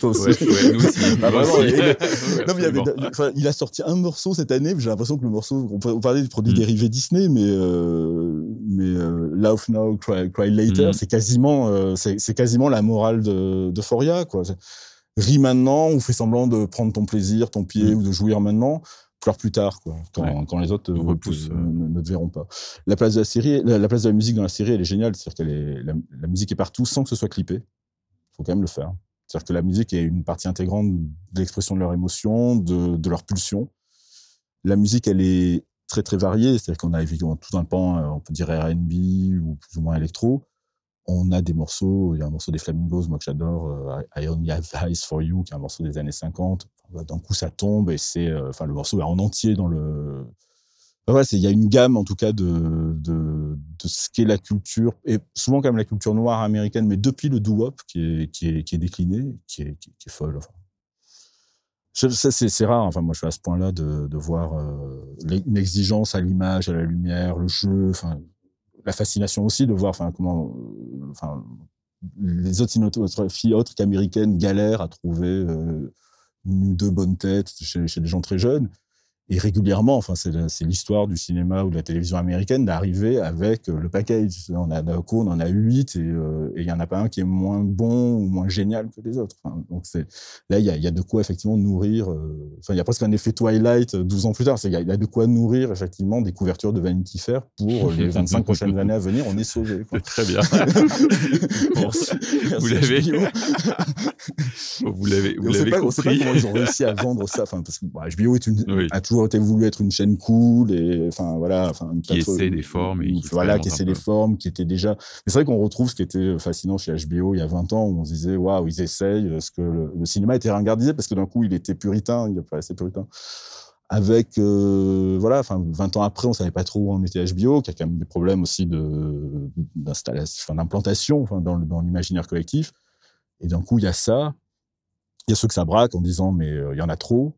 Toi aussi. Ouais, ouais, nous aussi. Ah, vraiment, aussi. Il, est... ouais, non, mais il, avait... il a sorti un morceau cette année. J'ai l'impression que le morceau, on parlait des produits mm. dérivés Disney, mais, euh... mais euh... Laugh Now, Cry, Cry Later, mm. c'est, quasiment, euh... c'est, c'est quasiment la morale de, de Euphoria, quoi. Ris maintenant, ou fais semblant de prendre ton plaisir, ton pied, mm. ou de jouir maintenant. Pleure plus tard, quoi, quand, ouais, quand les autres repoussent, euh, ne, ne te verront pas. La place, de la, série, la, la place de la musique dans la série, elle est géniale. C'est-à-dire que la, la musique est partout sans que ce soit clippé. Il faut quand même le faire. C'est-à-dire que la musique est une partie intégrante de l'expression de leurs émotions, de, de leurs pulsions. La musique, elle est très, très variée. C'est-à-dire qu'on a évidemment tout un pan, on peut dire R and B ou plus ou moins électro. On a des morceaux, il y a un morceau des Flamingos, moi que j'adore, I Only Have Eyes For You, qui est un morceau des années cinquante. D'un coup, ça tombe et c'est, euh, enfin, le morceau est en entier dans le, Ouais, il y a une gamme, en tout cas, de, de, de ce qu'est la culture, et souvent quand même la culture noire américaine, mais depuis le doo-wop qui est, qui est, qui est décliné, qui est, qui, qui est folle. Enfin, je, ça, c'est, c'est rare. Enfin, moi, je suis à ce point-là de, de voir euh, une exigence à l'image, à la lumière, le jeu, enfin, la fascination aussi de voir enfin, comment enfin, les autres cinématographies autres qu'américaines galèrent à trouver euh, une ou deux bonnes têtes chez, chez des gens très jeunes. Et régulièrement, enfin, c'est, la, c'est l'histoire du cinéma ou de la télévision américaine d'arriver avec le package. On a d'un coup, on en a huit et il euh, n'y en a pas un qui est moins bon ou moins génial que les autres. Enfin, donc c'est, là, il y, y a de quoi effectivement nourrir. Euh, enfin, il y a presque un effet Twilight douze ans plus tard. Il y, y a de quoi nourrir effectivement des couvertures de Vanity Fair pour les vingt-cinq prochaines années à venir. On est sauvés. Quoi. Très bien. Merci, vous, l'avez... vous l'avez. Vous on l'avez pas, compris. On ne sait pas comment ils ont réussi à vendre ça. Enfin, parce que bah, H B O est une, oui. a toujours été voulu être une chaîne cool et enfin voilà enfin une qui essaie des formes et qui voilà qui essaie des formes qui était déjà mais c'est vrai qu'on retrouve ce qui était fascinant chez H B O il y a vingt ans où on se disait waouh ils essayent ce que le, le cinéma était ringardisé parce que d'un coup il était puritain il apparaissait puritain avec euh, voilà enfin vingt ans après on savait pas trop où en était H B O qui a quand même des problèmes aussi de d'installation enfin, d'implantation enfin dans dans l'imaginaire collectif et d'un coup il y a ça il y a ceux que ça braque en disant mais euh, il y en a trop.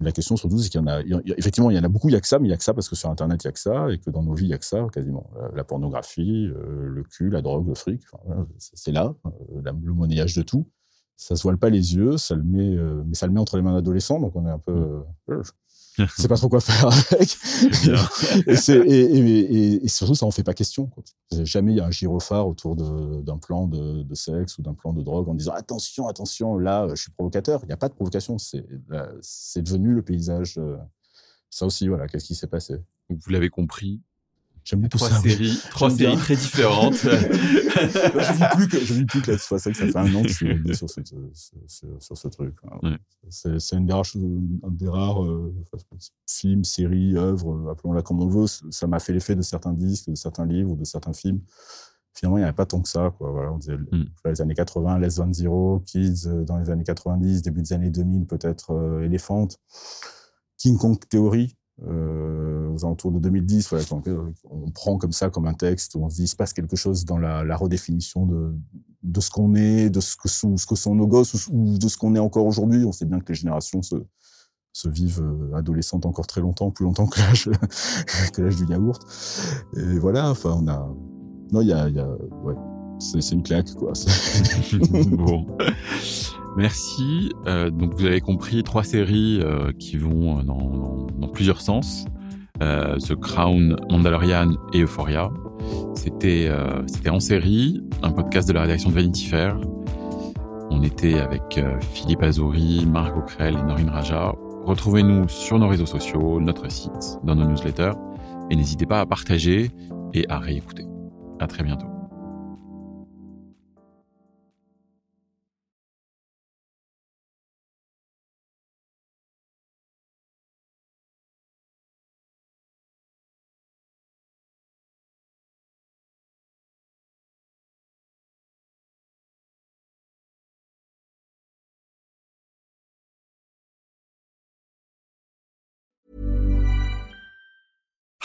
La question surtout, c'est qu'il y en a, il y a, effectivement, il y en a beaucoup, il y a que ça, mais il y a que ça parce que sur Internet, il y a que ça et que dans nos vies, il y a que ça quasiment. La, la pornographie, euh, le cul, la drogue, le fric, enfin, c'est, c'est là, euh, la, le monnayage de tout. Ça se voile pas les yeux, ça le met, euh, mais ça le met entre les mains d'adolescents, donc on est un peu, euh, c'est pas trop quoi faire avec. et, c'est, et, et, et, et surtout, ça en fait pas question. Quoi. Jamais il y a un gyrophare autour de, d'un plan de, de sexe ou d'un plan de drogue en disant attention, attention, là, je suis provocateur. Il n'y a pas de provocation. C'est, là, c'est devenu le paysage. Ça aussi, voilà. Qu'est-ce qui s'est passé ? Vous l'avez compris. J'aime beaucoup trois ça. Séries, trois J'aime séries bien. Très différentes. je ne vis, vis plus que la fois ça, que ça fait un an que je suis sur ce, ce, ce, sur ce truc. Ouais. C'est, c'est une des rares, une des rares euh, films, séries, œuvres, appelons-la comme on veut. Ça m'a fait l'effet de certains disques, de certains livres, de certains films. Finalement, il n'y en avait pas tant que ça. Quoi. Voilà, on disait mm. les années quatre-vingts, Les One Zero, Kids, dans les années quatre-vingt-dix, début des années deux mille, peut-être euh, Elephant, King Kong Theory. Euh, aux alentours de deux mille dix, voilà, quand on prend comme ça comme un texte où on se dit il se passe quelque chose dans la, la redéfinition de, de ce qu'on est, de ce que, ce que sont nos gosses ou, ou de ce qu'on est encore aujourd'hui. On sait bien que les générations se, se vivent adolescentes encore très longtemps, plus longtemps que l'âge, que l'âge du yaourt. Et voilà, enfin, on a. Non, il y a. Y a ouais, c'est, c'est une claque, quoi. Bon. Merci. Euh, donc, vous avez compris trois séries euh, qui vont dans, dans, dans plusieurs sens. Euh, The Crown, Mandalorian et Euphoria. C'était, euh, c'était en série, un podcast de la rédaction de Vanity Fair. On était avec euh, Philippe Azouri, Margot Krell et Nourine Rajah. Retrouvez-nous sur nos réseaux sociaux, notre site, dans nos newsletters. Et n'hésitez pas à partager et à réécouter. À très bientôt.